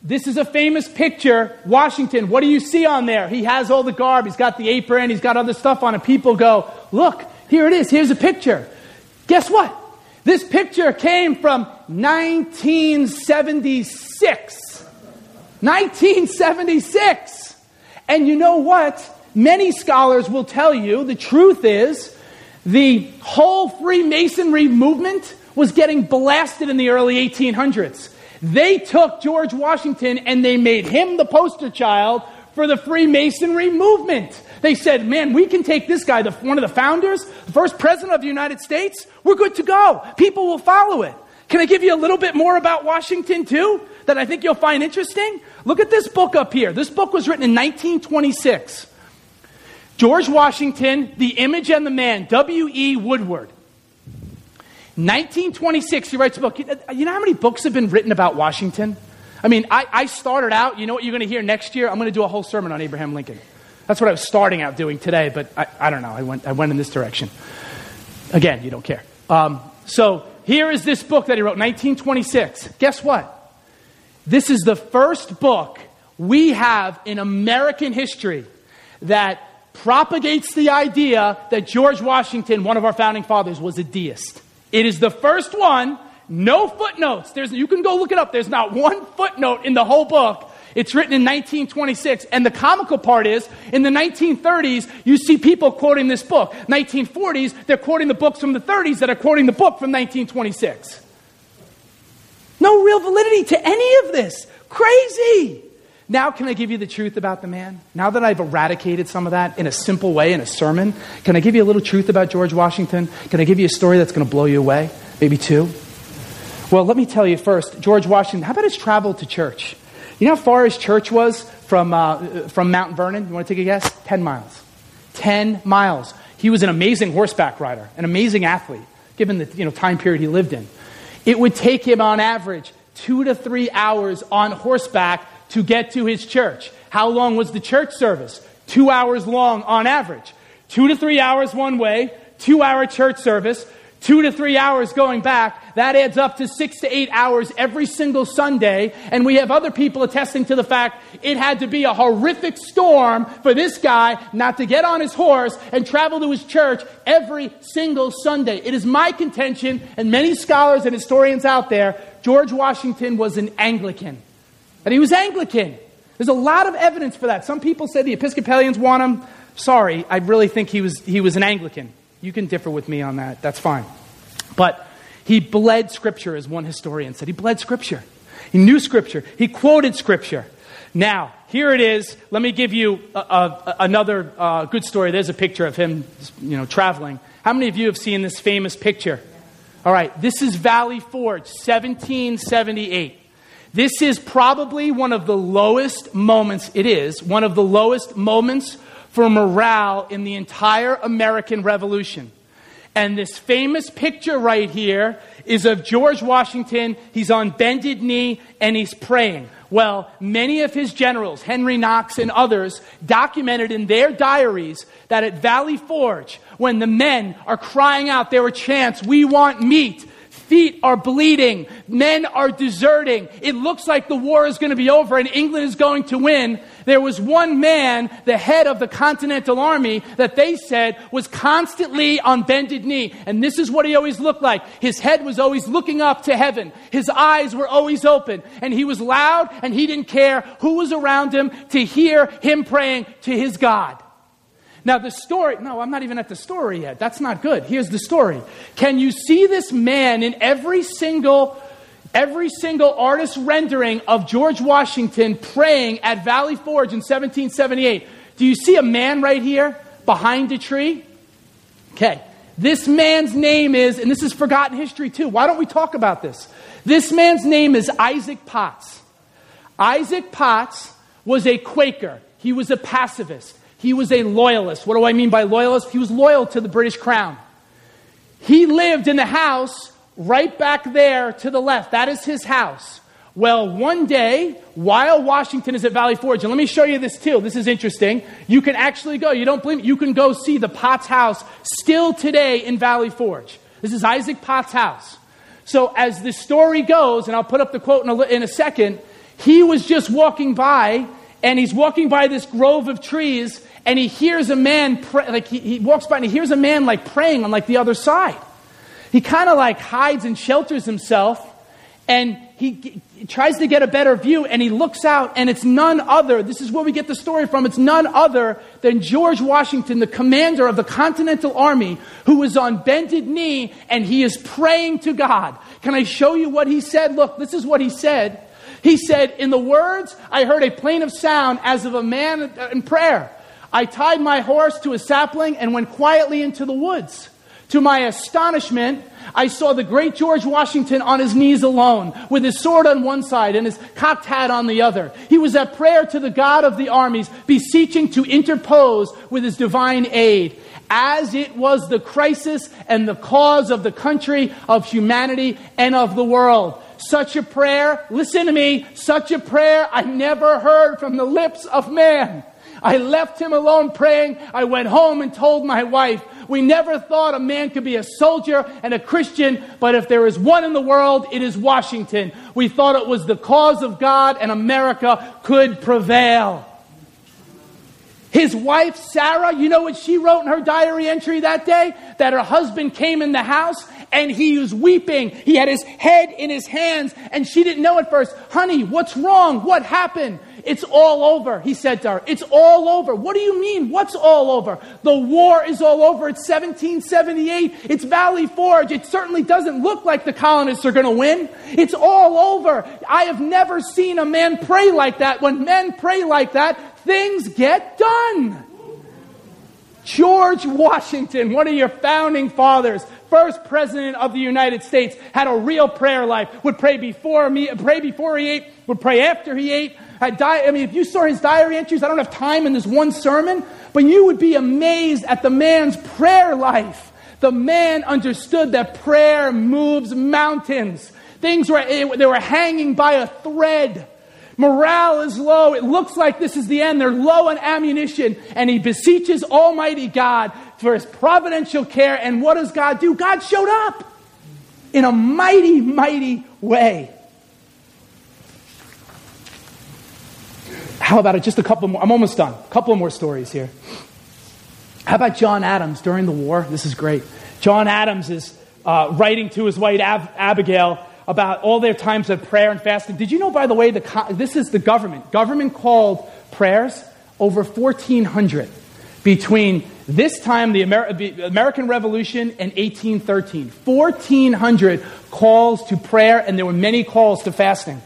This is a famous picture. Washington, what do you see on there? He has all the garb. He's got the apron. He's got other stuff on it. People go, look, here it is. Here's a picture. Guess what? This picture came from 1976. 1976. And you know what? Many scholars will tell you the truth is the whole Freemasonry movement was getting blasted in the early 1800s. They took George Washington and they made him the poster child for the Freemasonry movement. They said, man, we can take this guy, one of the founders, the first president of the United States. We're good to go. People will follow it. Can I give you a little bit more about Washington too, that I think you'll find interesting? Look at this book up here. This book was written in 1926. George Washington, The Image and the Man, W.E. Woodward. 1926, he writes a book. You know how many books have been written about Washington? I mean, I started out, you know what you're going to hear next year? I'm going to do a whole sermon on Abraham Lincoln. That's what I was starting out doing today, but I don't know. I went in this direction. Again, you don't care. So here is this book that he wrote, 1926. Guess what? This is the first book we have in American history that propagates the idea that George Washington, one of our founding fathers, was a deist. It is the first one, no footnotes. You can go look it up. There's not one footnote in the whole book. It's written in 1926. And the comical part is, in the 1930s, you see people quoting this book. 1940s, they're quoting the books from the 30s that are quoting the book from 1926. No real validity to any of this. Crazy. Now, can I give you the truth about the man? Now that I've eradicated some of that in a simple way, in a sermon, can I give you a little truth about George Washington? Can I give you a story that's going to blow you away? Maybe two? Well, let me tell you first, George Washington, how about his travel to church? You know how far his church was from Mount Vernon? You want to take a guess? 10 miles. 10 miles. He was an amazing horseback rider, an amazing athlete, given the time period he lived in. It would take him on average 2 to 3 hours on horseback to get to his church. How long was the church service? 2 hours long on average. 2 to 3 hours one way, 2-hour church service, 2 to 3 hours going back. That adds up to 6 to 8 hours every single Sunday. And we have other people attesting to the fact it had to be a horrific storm for this guy not to get on his horse and travel to his church every single Sunday. It is my contention, and many scholars and historians out there, George Washington was an Anglican. And he was Anglican. There's a lot of evidence for that. Some people say the Episcopalians want him. Sorry, I really think he was an Anglican. You can differ with me on that. That's fine. But he bled Scripture, as one historian said. He bled Scripture. He knew Scripture. He quoted Scripture. Now, here it is. Let me give you another good story. There's a picture of him traveling. How many of you have seen this famous picture? All right, this is Valley Forge, 1778. This is probably one of the lowest moments for morale in the entire American Revolution. And this famous picture right here is of George Washington. He's on bended knee and he's praying. Well, many of his generals, Henry Knox and others, documented in their diaries that at Valley Forge, when the men are crying out, there were chants, "We want meat. Feet are bleeding. Men are deserting. It looks like the war is going to be over and England is going to win." There was one man, the head of the Continental Army, that they said was constantly on bended knee. And this is what he always looked like. His head was always looking up to heaven. His eyes were always open. And he was loud and he didn't care who was around him to hear him praying to his God. Now the story, no, I'm not even at the story yet. That's not good. Here's the story. Can you see this man in every single artist rendering of George Washington praying at Valley Forge in 1778? Do you see a man right here behind a tree? Okay. This man's name is, and this is forgotten history too. Why don't we talk about this? This man's name is Isaac Potts. Isaac Potts was a Quaker. He was a pacifist. He was a loyalist. What do I mean by loyalist? He was loyal to the British crown. He lived in the house right back there to the left. That is his house. Well, one day, while Washington is at Valley Forge, and let me show you this too. This is interesting. You can actually go. You don't believe me? You can go see the Potts house still today in Valley Forge. This is Isaac Potts' house. So as the story goes, and I'll put up the quote in a second, He was just walking by, and he's walking by this grove of trees, and he hears a man, he walks by and he hears a man like praying on like the other side. He kind of like hides and shelters himself, and he tries to get a better view, and he looks out, and it's none other, this is where we get the story from, it's none other than George Washington, the commander of the Continental Army, who was on bended knee, and he is praying to God. Can I show you what he said? Look, this is what he said. He said, "In the words, I heard a plaintive sound as of a man in prayer. I tied my horse to a sapling and went quietly into the woods. To my astonishment, I saw the great George Washington on his knees alone, with his sword on one side and his cocked hat on the other. He was at prayer to the God of the armies, beseeching to interpose with his divine aid, as it was the crisis and the cause of the country, of humanity, and of the world. Such a prayer, listen to me, such a prayer I never heard from the lips of man. I left him alone praying. I went home and told my wife. We never thought a man could be a soldier and a Christian, but if there is one in the world, it is Washington. We thought it was the cause of God and America could prevail." His wife, Sarah, you know what she wrote in her diary entry that day? That her husband came in the house and he was weeping. He had his head in his hands and she didn't know at first. "Honey, what's wrong? What happened?" "It's all over," he said to her. "It's all over." "What do you mean? What's all over?" "The war is all over. It's 1778. It's Valley Forge. It certainly doesn't look like the colonists are going to win. It's all over. I have never seen a man pray like that. When men pray like that, things get done." George Washington, one of your founding fathers, first president of the United States, had a real prayer life. Would pray before he ate, would pray after he ate. If you saw his diary entries, I don't have time in this one sermon, but you would be amazed at the man's prayer life. The man understood that prayer moves mountains. They were hanging by a thread. Morale is low. It looks like this is the end. They're low on ammunition. And he beseeches Almighty God for his providential care. And what does God do? God showed up in a mighty, mighty way. How about it? Just a couple more. I'm almost done. A couple more stories here. How about John Adams during the war? This is great. John Adams is writing to his wife Abigail about all their times of prayer and fasting. Did you know, by the way, this is the government. Government called prayers over 1,400 between this time, the American Revolution, and 1813. 1,400 calls to prayer, and there were many calls to fasting.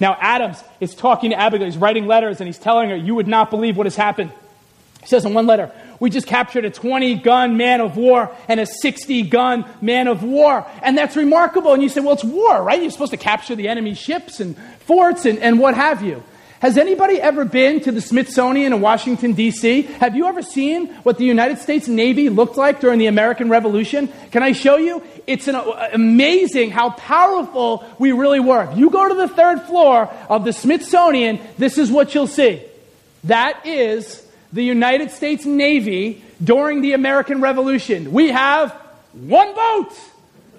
Now, Adams is talking to Abigail. He's writing letters and he's telling her, "You would not believe what has happened." He says in one letter, "We just captured a 20-gun man of war and a 60-gun man of war." And that's remarkable. And you say, well, it's war, right? You're supposed to capture the enemy ships and forts and what have you. Has anybody ever been to the Smithsonian in Washington, D.C.? Have you ever seen what the United States Navy looked like during the American Revolution? Can I show you? It's amazing how powerful we really were. If you go to the third floor of the Smithsonian, this is what you'll see. That is the United States Navy during the American Revolution. We have one boat.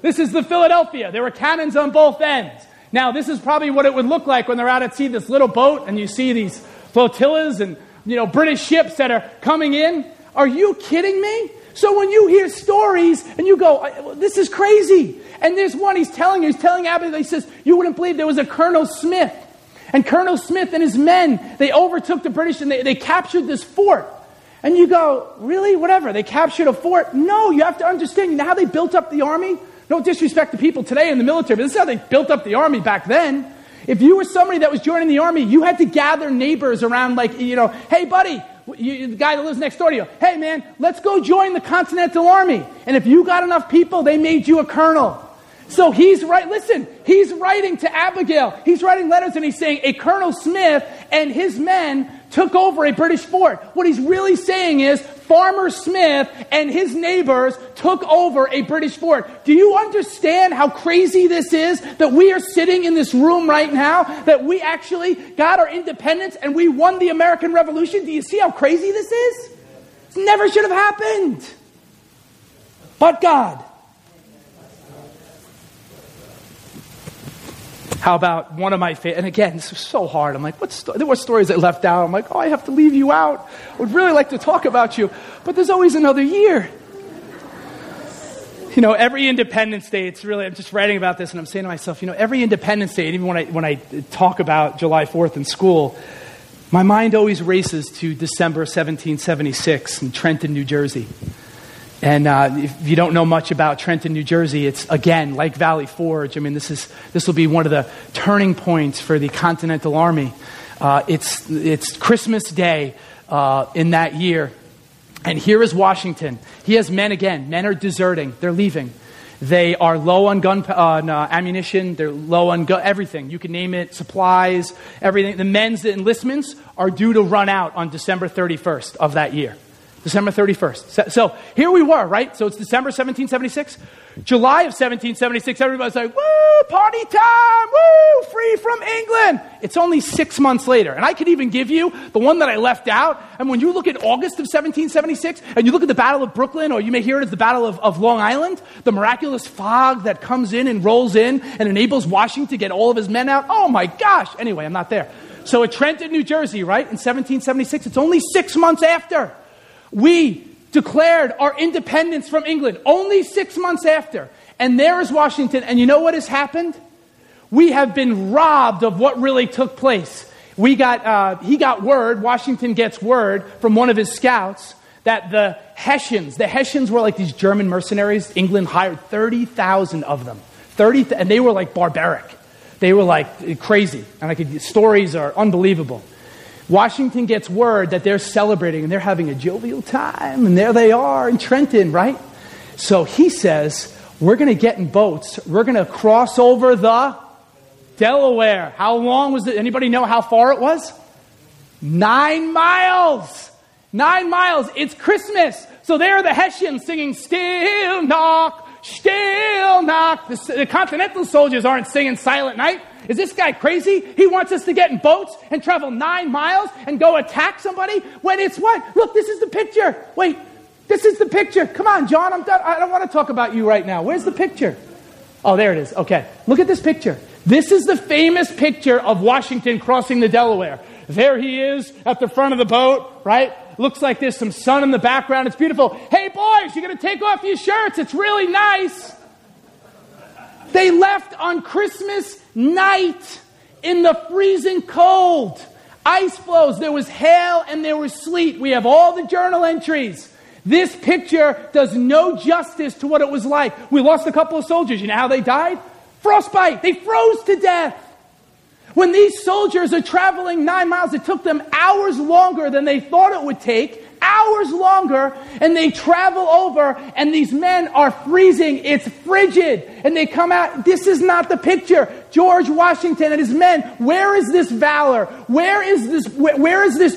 This is the Philadelphia. There were cannons on both ends. Now, this is probably what it would look like when they're out at sea, this little boat, and you see these flotillas and, you know, British ships that are coming in. Are you kidding me? So when you hear stories and you go, this is crazy. And there's one he's telling Abigail, he says, "You wouldn't believe there was a Colonel Smith. And Colonel Smith and his men, they overtook the British and they captured this fort." And you go, really? Whatever. They captured a fort? No, you have to understand. You know how they built up the army? No disrespect to people today in the military, but this is how they built up the army back then. If you were somebody that was joining the army, you had to gather neighbors around, like, you know, "Hey, buddy," the guy that lives next door to you, "Hey, man, let's go join the Continental Army." And if you got enough people, they made you a colonel. So he's writing to Abigail. He's writing letters and he's saying a Colonel Smith and his men took over a British fort. What he's really saying is Farmer Smith and his neighbors took over a British fort. Do you understand how crazy this is? That we are sitting in this room right now, that we actually got our independence and we won the American Revolution. Do you see how crazy this is? It never should have happened. But God. How about one of my favorite, and again, this is so hard. I'm like, there were stories that left out. I'm like, oh, I have to leave you out. I would really like to talk about you, but there's always another year. You know, every Independence Day, it's really, I'm just writing about this and I'm saying to myself, you know, every Independence Day, and even when I talk about July 4th in school, my mind always races to December 1776 in Trenton, New Jersey. And if you don't know much about Trenton, New Jersey, it's, again, like Valley Forge. I mean, this will be one of the turning points for the Continental Army. It's Christmas Day in that year. And here is Washington. He has men again. Men are deserting. They're leaving. They are low on ammunition. They're low on everything. You can name it. Supplies, everything. The men's enlistments are due to run out on December 31st of that year. December 31st. So here we were, right? So it's December 1776. July of 1776, everybody's like, woo, party time, woo, free from England. It's only 6 months later. And I could even give you the one that I left out. And when you look at August of 1776, and you look at the Battle of Brooklyn, or you may hear it as the Battle of Long Island, the miraculous fog that comes in and rolls in and enables Washington to get all of his men out. Oh my gosh. Anyway, I'm not there. So at Trenton, New Jersey, right, in 1776, it's only 6 months after we declared our independence from England, only 6 months after. And there is Washington. And you know what has happened? We have been robbed of what really took place. Washington gets word from one of his scouts that the Hessians were like these German mercenaries. England hired 30,000 of them. And they were like barbaric. They were like crazy. And stories are unbelievable. Washington gets word that they're celebrating and they're having a jovial time, and there they are in Trenton, right? So he says, we're going to get in boats. We're going to cross over the Delaware. How long was it? Anybody know how far it was? 9 miles. 9 miles. It's Christmas. So there are the Hessians singing, "Still knock, still knock." The Continental soldiers aren't singing "Silent Night." Is this guy crazy? He wants us to get in boats and travel 9 miles and go attack somebody when it's what? Look, this is the picture. Wait, this is the picture. Come on, John, I'm done. I don't want to talk about you right now. Where's the picture? Oh, there it is. Okay, look at this picture. This is the famous picture of Washington crossing the Delaware. There he is at the front of the boat, right? Looks like there's some sun in the background. It's beautiful. Hey, boys, you're going to take off your shirts. It's really nice. They left on Christmas night in the freezing cold. Ice floes. There was hail and there was sleet. We have all the journal entries. This picture does no justice to what it was like. We lost a couple of soldiers. You know how they died? Frostbite. They froze to death. When these soldiers are traveling 9 miles, it took them hours longer than they thought it would take. Hours longer, and they travel over, and these men are freezing. It's frigid, and they come out. This is not the picture. George Washington and his men, where is this valor? Where is this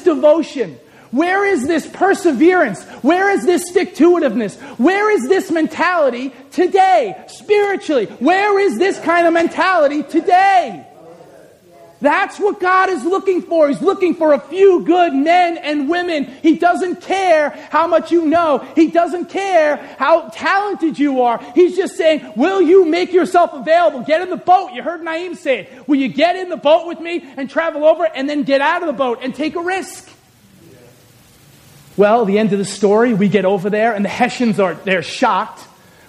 devotion? Where is this perseverance? Where is this stick-to-itiveness? Where is this mentality today, spiritually? Where is this kind of mentality today? That's what God is looking for. He's looking for a few good men and women. He doesn't care how much you know. He doesn't care how talented you are. He's just saying, will you make yourself available? Get in the boat. You heard Naeem say it. Will you get in the boat with me and travel over and then get out of the boat and take a risk? Well, the end of the story, we get over there and the Hessians they're shocked.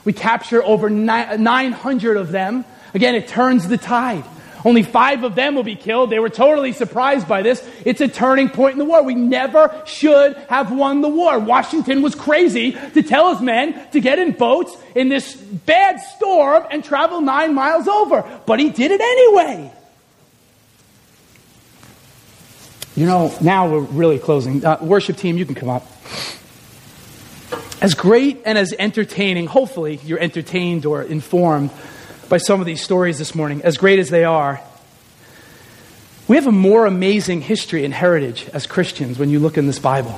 We capture over 900 of them. Again, it turns the tide. Only 5 of them will be killed. They were totally surprised by this. It's a turning point in the war. We never should have won the war. Washington was crazy to tell his men to get in boats in this bad storm and travel 9 miles over. But he did it anyway. You know, now we're really closing. Worship team, you can come up. As great and as entertaining, hopefully you're entertained or informed by some of these stories this morning, as great as they are, we have a more amazing history and heritage as Christians when you look in this Bible.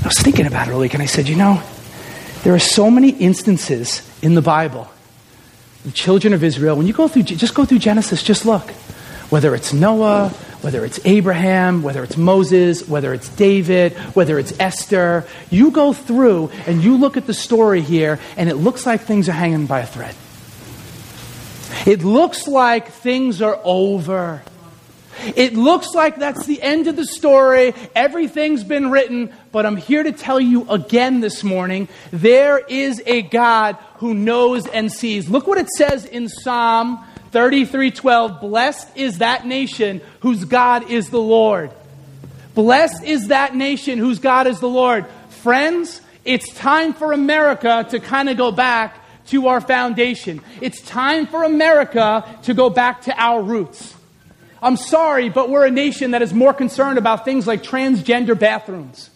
I was thinking about it earlier, and I said, you know, there are so many instances in the Bible. The children of Israel, when you go through Genesis, just look. Whether it's Noah, whether it's Abraham, whether it's Moses, whether it's David, whether it's Esther, you go through and you look at the story here, and it looks like things are hanging by a thread. It looks like things are over. It looks like that's the end of the story. Everything's been written. But I'm here to tell you again this morning, there is a God who knows and sees. Look what it says in Psalm 33:12. Blessed is that nation whose God is the Lord. Blessed is that nation whose God is the Lord. Friends, it's time for America to kind of go back to our foundation. It's time for America to go back to our roots. I'm sorry, but we're a nation that is more concerned about things like transgender bathrooms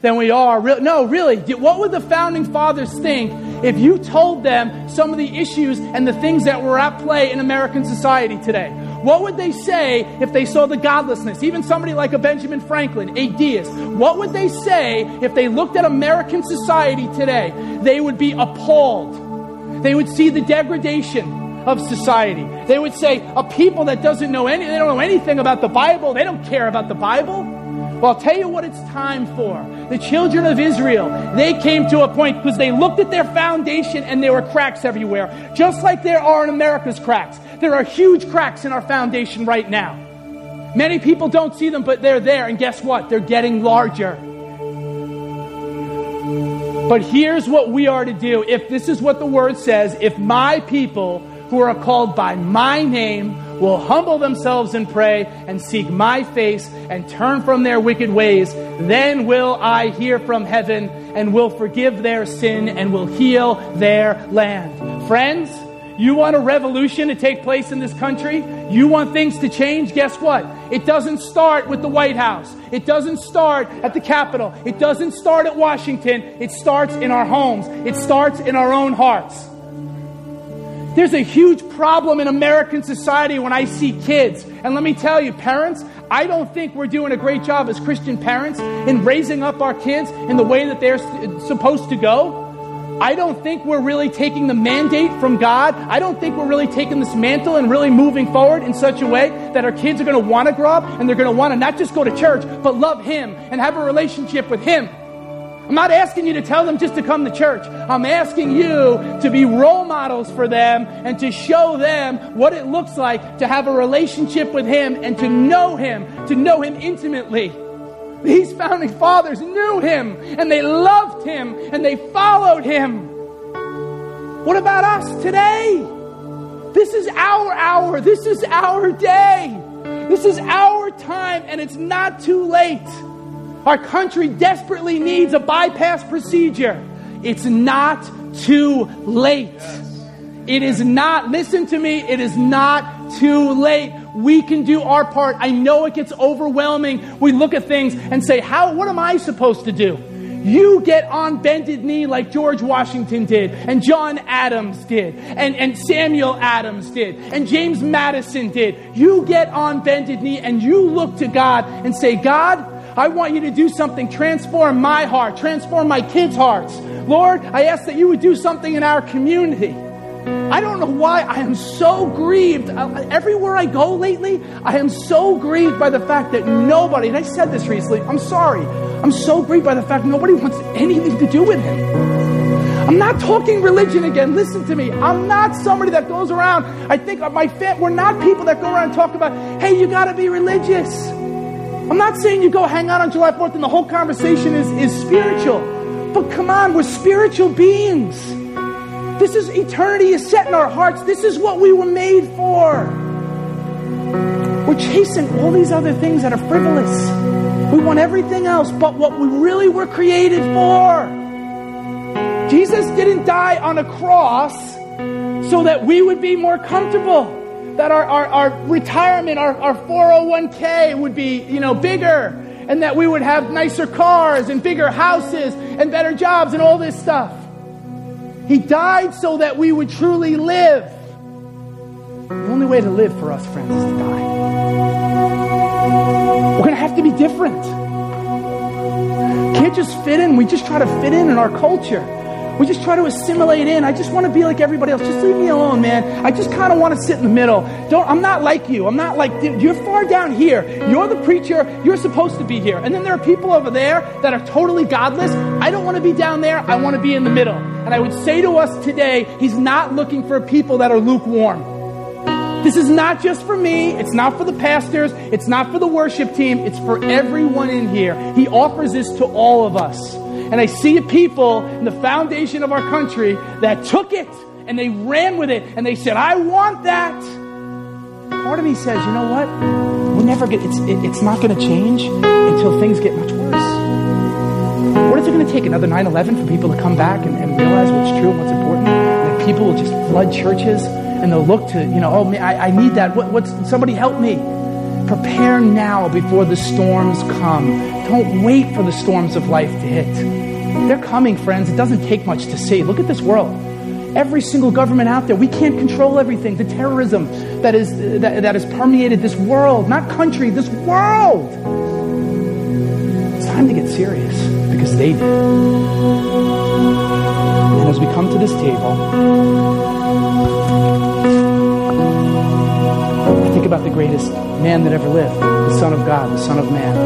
than we are. No, really, what would the founding fathers think if you told them some of the issues and the things that were at play in American society today? What would they say if they saw the godlessness? Even somebody like a Benjamin Franklin, a deist. What would they say if they looked at American society today? They would be appalled. They would see the degradation of society. They would say, a people that they don't know anything about the Bible. They don't care about the Bible. Well, I'll tell you what it's time for. The children of Israel, they came to a point because they looked at their foundation and there were cracks everywhere. Just like there are in America's cracks. There are huge cracks in our foundation right now. Many people don't see them, but they're there. And guess what? They're getting larger. But here's what we are to do. If this is what the word says, if my people who are called by my name will humble themselves and pray and seek my face and turn from their wicked ways, then will I hear from heaven and will forgive their sin and will heal their land. Friends, you want a revolution to take place in this country? You want things to change? Guess what? It doesn't start with the White House. It doesn't start at the Capitol. It doesn't start at Washington. It starts in our homes. It starts in our own hearts. There's a huge problem in American society when I see kids. And let me tell you, parents, I don't think we're doing a great job as Christian parents in raising up our kids in the way that they're supposed to go. I don't think we're really taking the mandate from God. I don't think we're really taking this mantle and really moving forward in such a way that our kids are going to want to grow up and they're going to want to not just go to church, but love Him and have a relationship with Him. I'm not asking you to tell them just to come to church. I'm asking you to be role models for them and to show them what it looks like to have a relationship with Him and to know Him intimately. These founding fathers knew Him and they loved Him and they followed Him. What about us today? This is our hour. This is our day. This is our time, and it's not too late. Our country desperately needs a bypass procedure. It's not too late. It is not, listen to me, it is not too late. We can do our part. I know it gets overwhelming. We look at things and say, what am I supposed to do? You get on bended knee like George Washington did, and John Adams did, and Samuel Adams did, and James Madison did. You get on bended knee and you look to God and say, God, I want you to do something. Transform my heart. Transform my kids' hearts. Lord, I ask that you would do something in our community. I don't know why I am so grieved. Everywhere I go lately, I am so grieved by the fact that nobody, and I said this recently, I'm sorry. I'm so grieved by the fact nobody wants anything to do with him. I'm not talking religion again. Listen to me. I'm not somebody that goes around. I think we're not people that go around and talk about, hey, you got to be religious. I'm not saying you go hang out on July 4th and the whole conversation is spiritual. But come on, we're spiritual beings. This is eternity is set in our hearts. This is what we were made for. We're chasing all these other things that are frivolous. We want everything else but what we really were created for. Jesus didn't die on a cross so that we would be more comfortable. That our retirement, our 401k would be, bigger. And that we would have nicer cars and bigger houses and better jobs and all this stuff. He died so that we would truly live. The only way to live for us, friends, is to die. We're going to have to be different. Can't just fit in. We just try to fit in our culture. We just try to assimilate in. I just want to be like everybody else. Just leave me alone, man. I just kind of want to sit in the middle. I'm not like you. I'm not like, you're far down here. You're the preacher. You're supposed to be here. And then there are people over there that are totally godless. I don't want to be down there. I want to be in the middle. And I would say to us today, He's not looking for people that are lukewarm. This is not just for me. It's not for the pastors. It's not for the worship team. It's for everyone in here. He offers this to all of us. And I see people in the foundation of our country that took it and they ran with it and they said, I want that. Part of me says, you know what? We'll never get, it's not going to change until things get much worse. What is it going to take another 9/11 for people to come back and realize what's true and what's important? And that people will just flood churches and they'll look to, you know, oh, I need that. What's somebody help me? Prepare now before the storms come. Don't wait for the storms of life to hit. They're coming, friends. It doesn't take much to see. Look at this world. Every single government out there, we can't control everything. The terrorism that has permeated this world, not country, this world. It's time to get serious because they did. And as we come to this table, I think about the greatest man that ever lived, the Son of God, the Son of Man.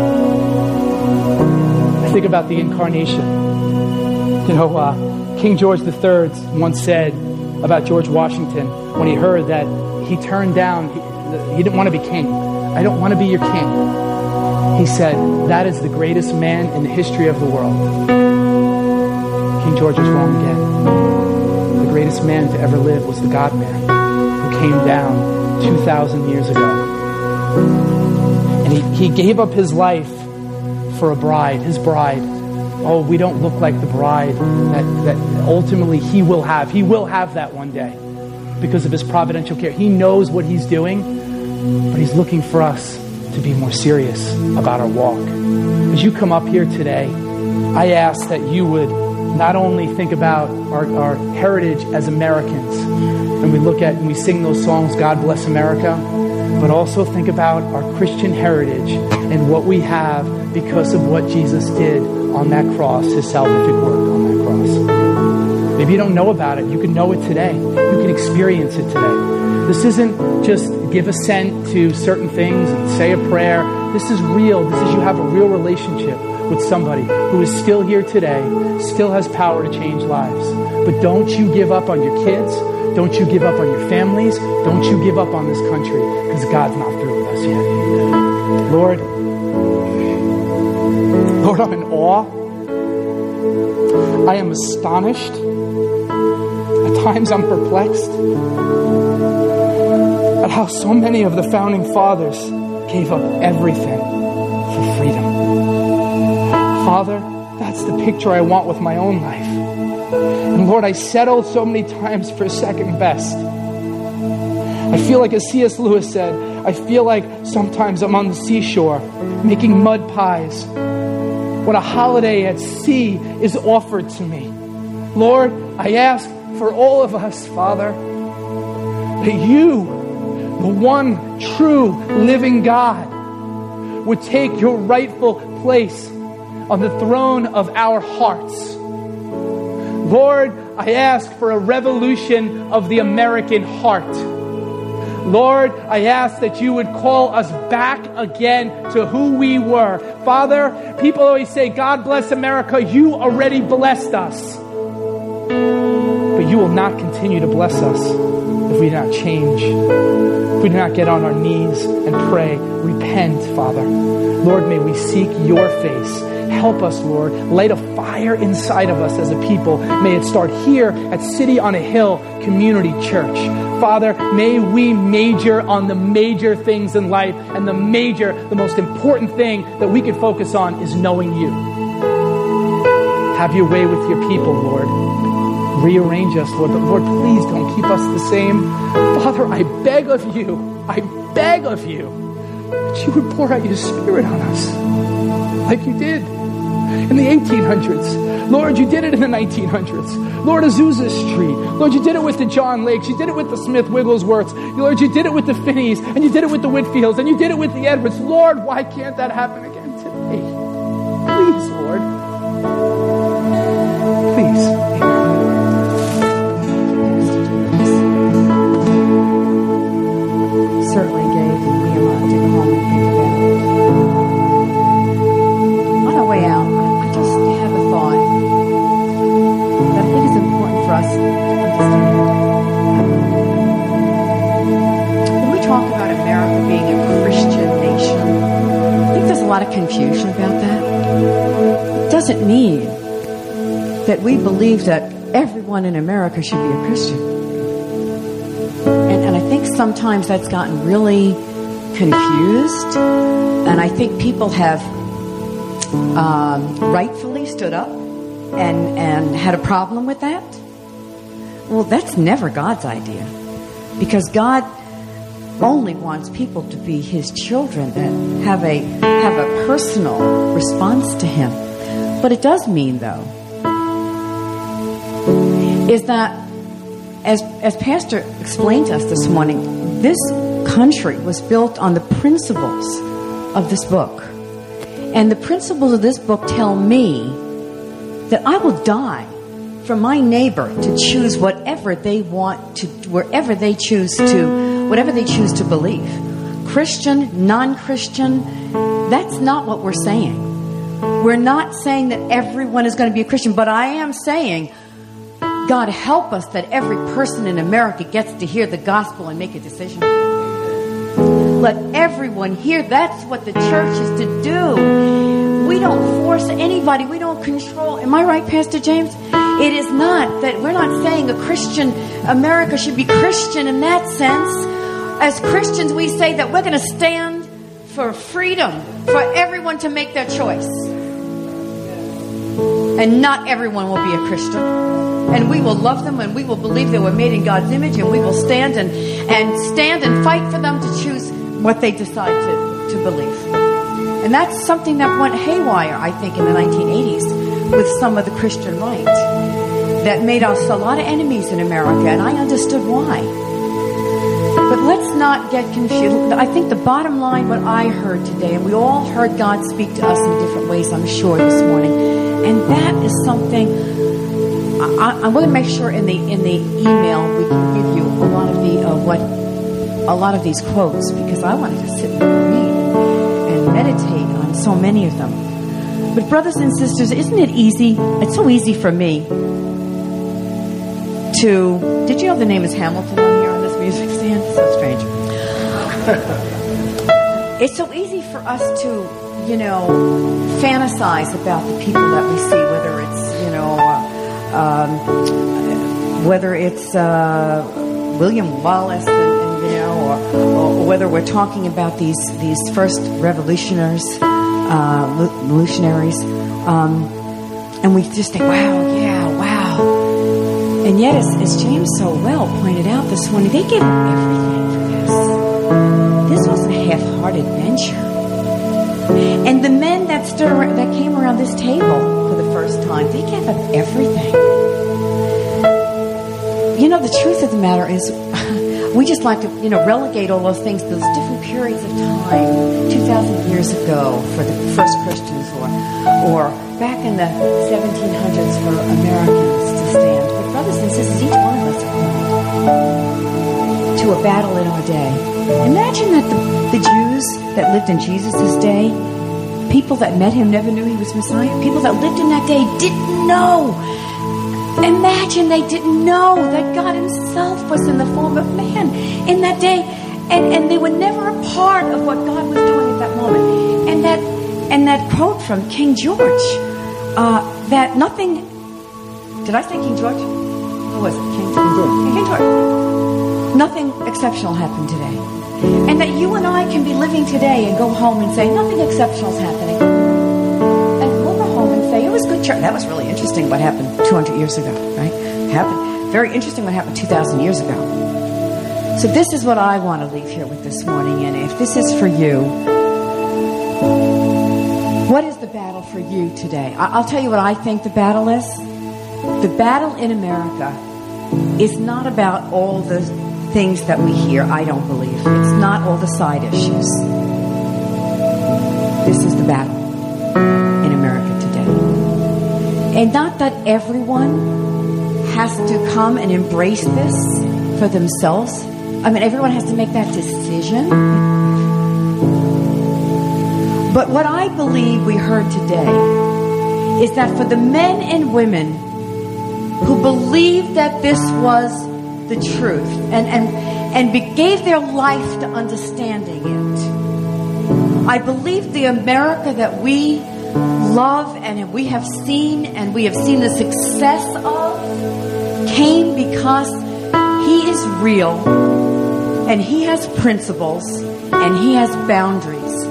I think about the incarnation. You know, King George III once said about George Washington when he heard that he turned down, he didn't want to be king. I don't want to be your king. He said, that is the greatest man in the history of the world. King George was wrong again. The greatest man to ever live was the God-man who came down 2,000 years ago. And he gave up his life for a bride, his bride. Oh, we don't look like the bride that ultimately he will have. He will have that one day because of his providential care. He knows what he's doing, but he's looking for us to be more serious about our walk. As you come up here today, I ask that you would not only think about our heritage as Americans, and we look at and we sing those songs, God Bless America, but also think about our Christian heritage and what we have because of what Jesus did on that cross, his salvific work on that cross. Maybe you don't know about it. You can know it today. You can experience it today. This isn't just give assent to certain things and say a prayer. This is real. This is you have a real relationship with somebody who is still here today, still has power to change lives. But don't you give up on your kids. Don't you give up on your families. Don't you give up on this country because God's not through with us yet. Lord, I'm in awe. I am astonished. At times I'm perplexed at how so many of the founding fathers gave up everything for freedom. Father, that's the picture I want with my own life. And Lord, I settle so many times for second best. I feel like, as C.S. Lewis said, I feel like sometimes I'm on the seashore making mud pies when a holiday at sea is offered to me. Lord, I ask for all of us, Father, that you, the one true living God, would take your rightful place on the throne of our hearts. Lord, I ask for a revolution of the American heart. Lord, I ask that you would call us back again to who we were. Father, people always say, God bless America. You already blessed us. But you will not continue to bless us if we do not change, if we do not get on our knees and pray, repent, Father. Lord, may we seek your face. Help us, Lord. Light a fire inside of us as a people. May it start here at City on a Hill Community Church. Father, may we major on the major things in life, and the most important thing that we can focus on is knowing you. Have your way with your people, Lord. Rearrange us, Lord, but Lord, please don't keep us the same. Father, I beg of you that you would pour out your Spirit on us like you did in the 1800s. Lord, you did it in the 1900s. Lord, Azusa Street. Lord, you did it with the John Lakes. You did it with the Smith Wigglesworths. Lord, you did it with the Finneys, and you did it with the Whitfields, and you did it with the Edwards. Lord, why can't that happen again today? Please, Lord. Please. Amen. Certainly gave me a lot to come and think about. Us to understand. When confusion about that? It doesn't mean that we believe that everyone in America should be a Christian. And I think sometimes that's gotten really confused. And I think people have rightfully stood up and had a problem with that. Well, that's never God's idea, because God only wants people to be his children that have a personal response to him. What it does mean, though, is that as Pastor explained to us this morning, this country was built on the principles of this book. And the principles of this book tell me that I will die for my neighbor to choose whatever they want to, whatever they choose to believe. Christian, non-Christian, that's not what we're saying. We're not saying that everyone is going to be a Christian, but I am saying, God help us that every person in America gets to hear the gospel and make a decision. Let everyone hear. That's what the church is to do. We don't force anybody. We don't control. Am I right, Pastor James? It is not that we're not saying a Christian, America should be Christian in that sense. As Christians, we say that we're going to stand for freedom, for everyone to make their choice. And not everyone will be a Christian. And we will love them, and we will believe they were made in God's image, and we will stand and fight for them to choose what they decide to believe. And that's something that went haywire, I think, in the 1980s with some of the Christian right. That made us a lot of enemies in America, and I understood why. But let's not get confused. I think the bottom line, what I heard today, and we all heard God speak to us in different ways, I'm sure, this morning, and that is something I'm going to make sure in the email we can give you a lot of these quotes, because I wanted to sit and read and meditate on so many of them. But brothers and sisters, isn't it easy? It's so easy for me. Did you know the name is Hamilton on here on this music stand? It's so strange. It's so easy for us to, fantasize about the people that we see, whether it's, William Wallace, or whether we're talking about these first revolutionaries, and we just think, wow, yeah, wow. And yet, as James so well pointed out this morning, they gave up everything for this. This was a half-hearted venture. And the men that came around this table for the first time, they gave up everything. The truth of the matter is, we just like to, relegate all those things, those different periods of time, 2,000 years ago for the first Christians, or back in the 1700s for Americans to stand. Brothers and sisters, each one of us are called to a battle in our day. Imagine that the Jews that lived in Jesus' day, people that met him never knew he was Messiah. People that lived in that day didn't know. Imagine they didn't know that God himself was in the form of man in that day. And they were never a part of what God was doing at that moment. And that quote from King George, that nothing... Did I say King George? Who was it? King George. Nothing exceptional happened today. And that you and I can be living today and go home and say, nothing exceptional is happening. And we'll go home and say, it was good church. That was really interesting what happened 200 years ago, right? Happened. Very interesting what happened 2,000 years ago. So this is what I want to leave here with this morning. And if this is for you, what is the battle for you today? I'll tell you what I think the battle is. The battle in America is not about all the things that we hear, I don't believe. It's not all the side issues. This is the battle in America today. And not that everyone has to come and embrace this for themselves. I mean, everyone has to make that decision. But what I believe we heard today is that for the men and women who believed that this was the truth and gave their life to understanding it, I believe the America that we love and we have seen the success of came because he is real, and he has principles, and he has boundaries,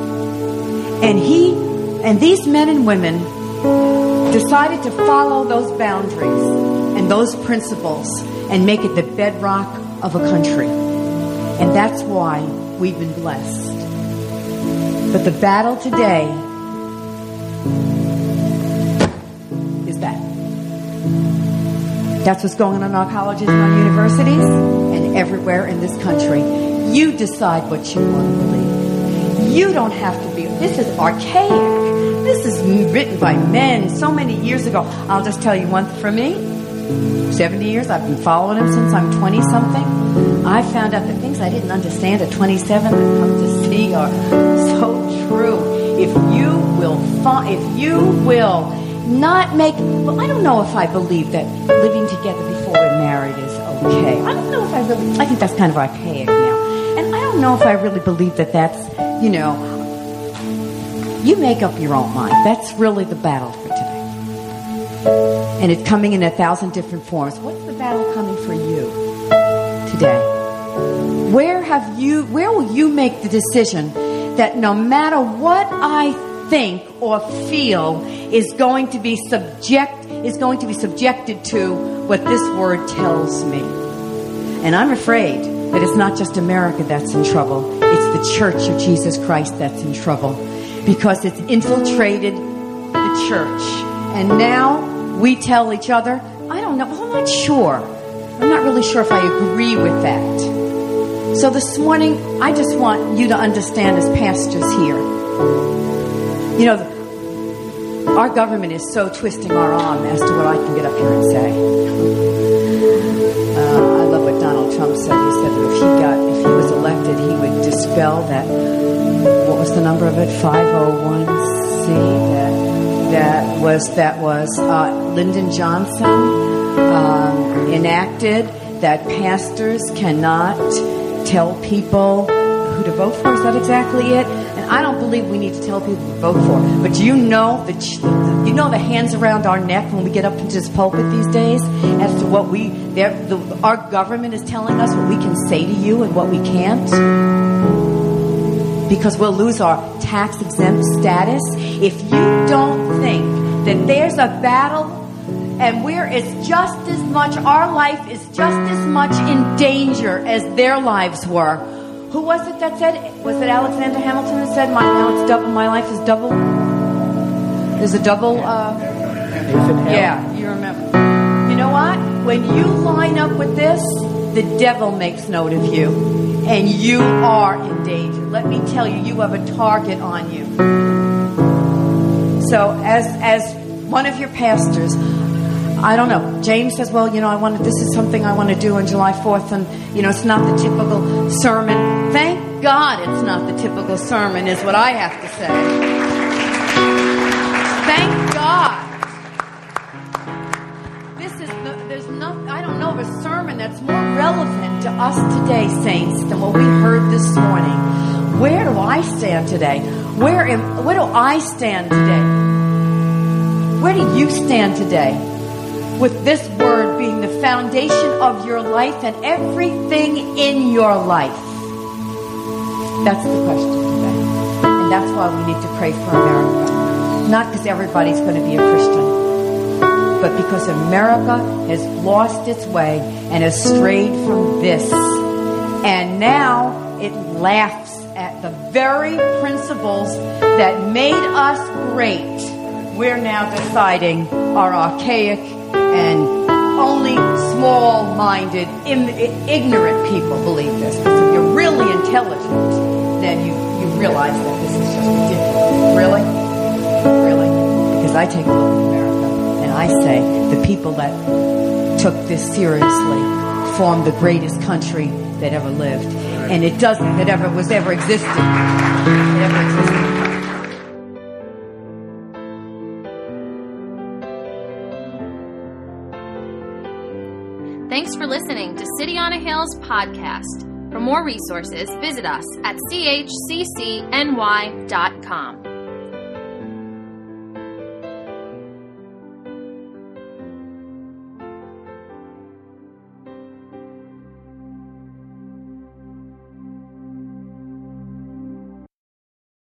and these men and women decided to follow those boundaries and those principles and make it the bedrock of a country. And that's why we've been blessed. But the battle today is that. That's what's going on in our colleges and our universities and everywhere in this country. You decide what you want to believe. You don't have to be. This is archaic. This is written by men so many years ago. I'll just tell you one for me. 70 years, I've been following him since I'm 20-something. I found out that things I didn't understand at 27 that come to see are so true. If you will not make, well, I don't know if I believe that living together before we're married is okay. I don't know if I really, I think that's kind of archaic now. And I don't know if I really believe that that's, you know, you make up your own mind. That's really the battle for today. And it's coming in 1,000 different forms. What's the battle coming for you today? Where will you make the decision that no matter what I think or feel is going to be subjected to what this word tells me? And I'm afraid that it's not just America that's in trouble. It's the Church of Jesus Christ that's in trouble, because it's infiltrated the church. And now we tell each other, I don't know, I'm not sure. I'm not really sure if I agree with that. So this morning, I just want you to understand as pastors here. You know, our government is so twisting our arm as to what I can get up here and say. I love what Donald Trump said. He said that if he was elected, he would dispel that, what was the number of it? 501c, that was Lyndon Johnson enacted that pastors cannot tell people who to vote for. Is that exactly it? And I don't believe we need to tell people who to vote for. But you know the hands around our neck when we get up into this pulpit these days as to what our government is telling us what we can say to you and what we can't. Because we'll lose our tax-exempt status if you don't think that there's a battle and it's just as much, our life is just as much in danger as their lives were. Who was it that said, was it Alexander Hamilton that said, my life is double? There's a double, yeah, you remember. You know what? When you line up with this, the devil makes note of you. And you are in danger. Let me tell you, you have a target on you. So as one of your pastors, I don't know, James says, well, you know, this is something I want to do on July 4th. And, you know, it's not the typical sermon. Thank God it's not the typical sermon is what I have to say. Thank God. I don't know of a sermon that's more relevant to us today, saints, than what we heard this morning. Where do I stand today? Where do I stand today? Where do you stand today? With this word being the foundation of your life and everything in your life. That's the question today. And that's why we need to pray for America. Not because everybody's going to be a Christian, but because America has lost its way and has strayed from this. And now it laughs at the very principles that made us great. We're now deciding are archaic and only small-minded, ignorant people believe this. Because if you're really intelligent, then you realize that this is just ridiculous. Really? Really? Because I take a look at America. I say the people that took this seriously formed the greatest country that ever lived. And it doesn't, that ever was, ever existed. It ever existed. Thanks for listening to City on a Hill's podcast. For more resources, visit us at chccny.com.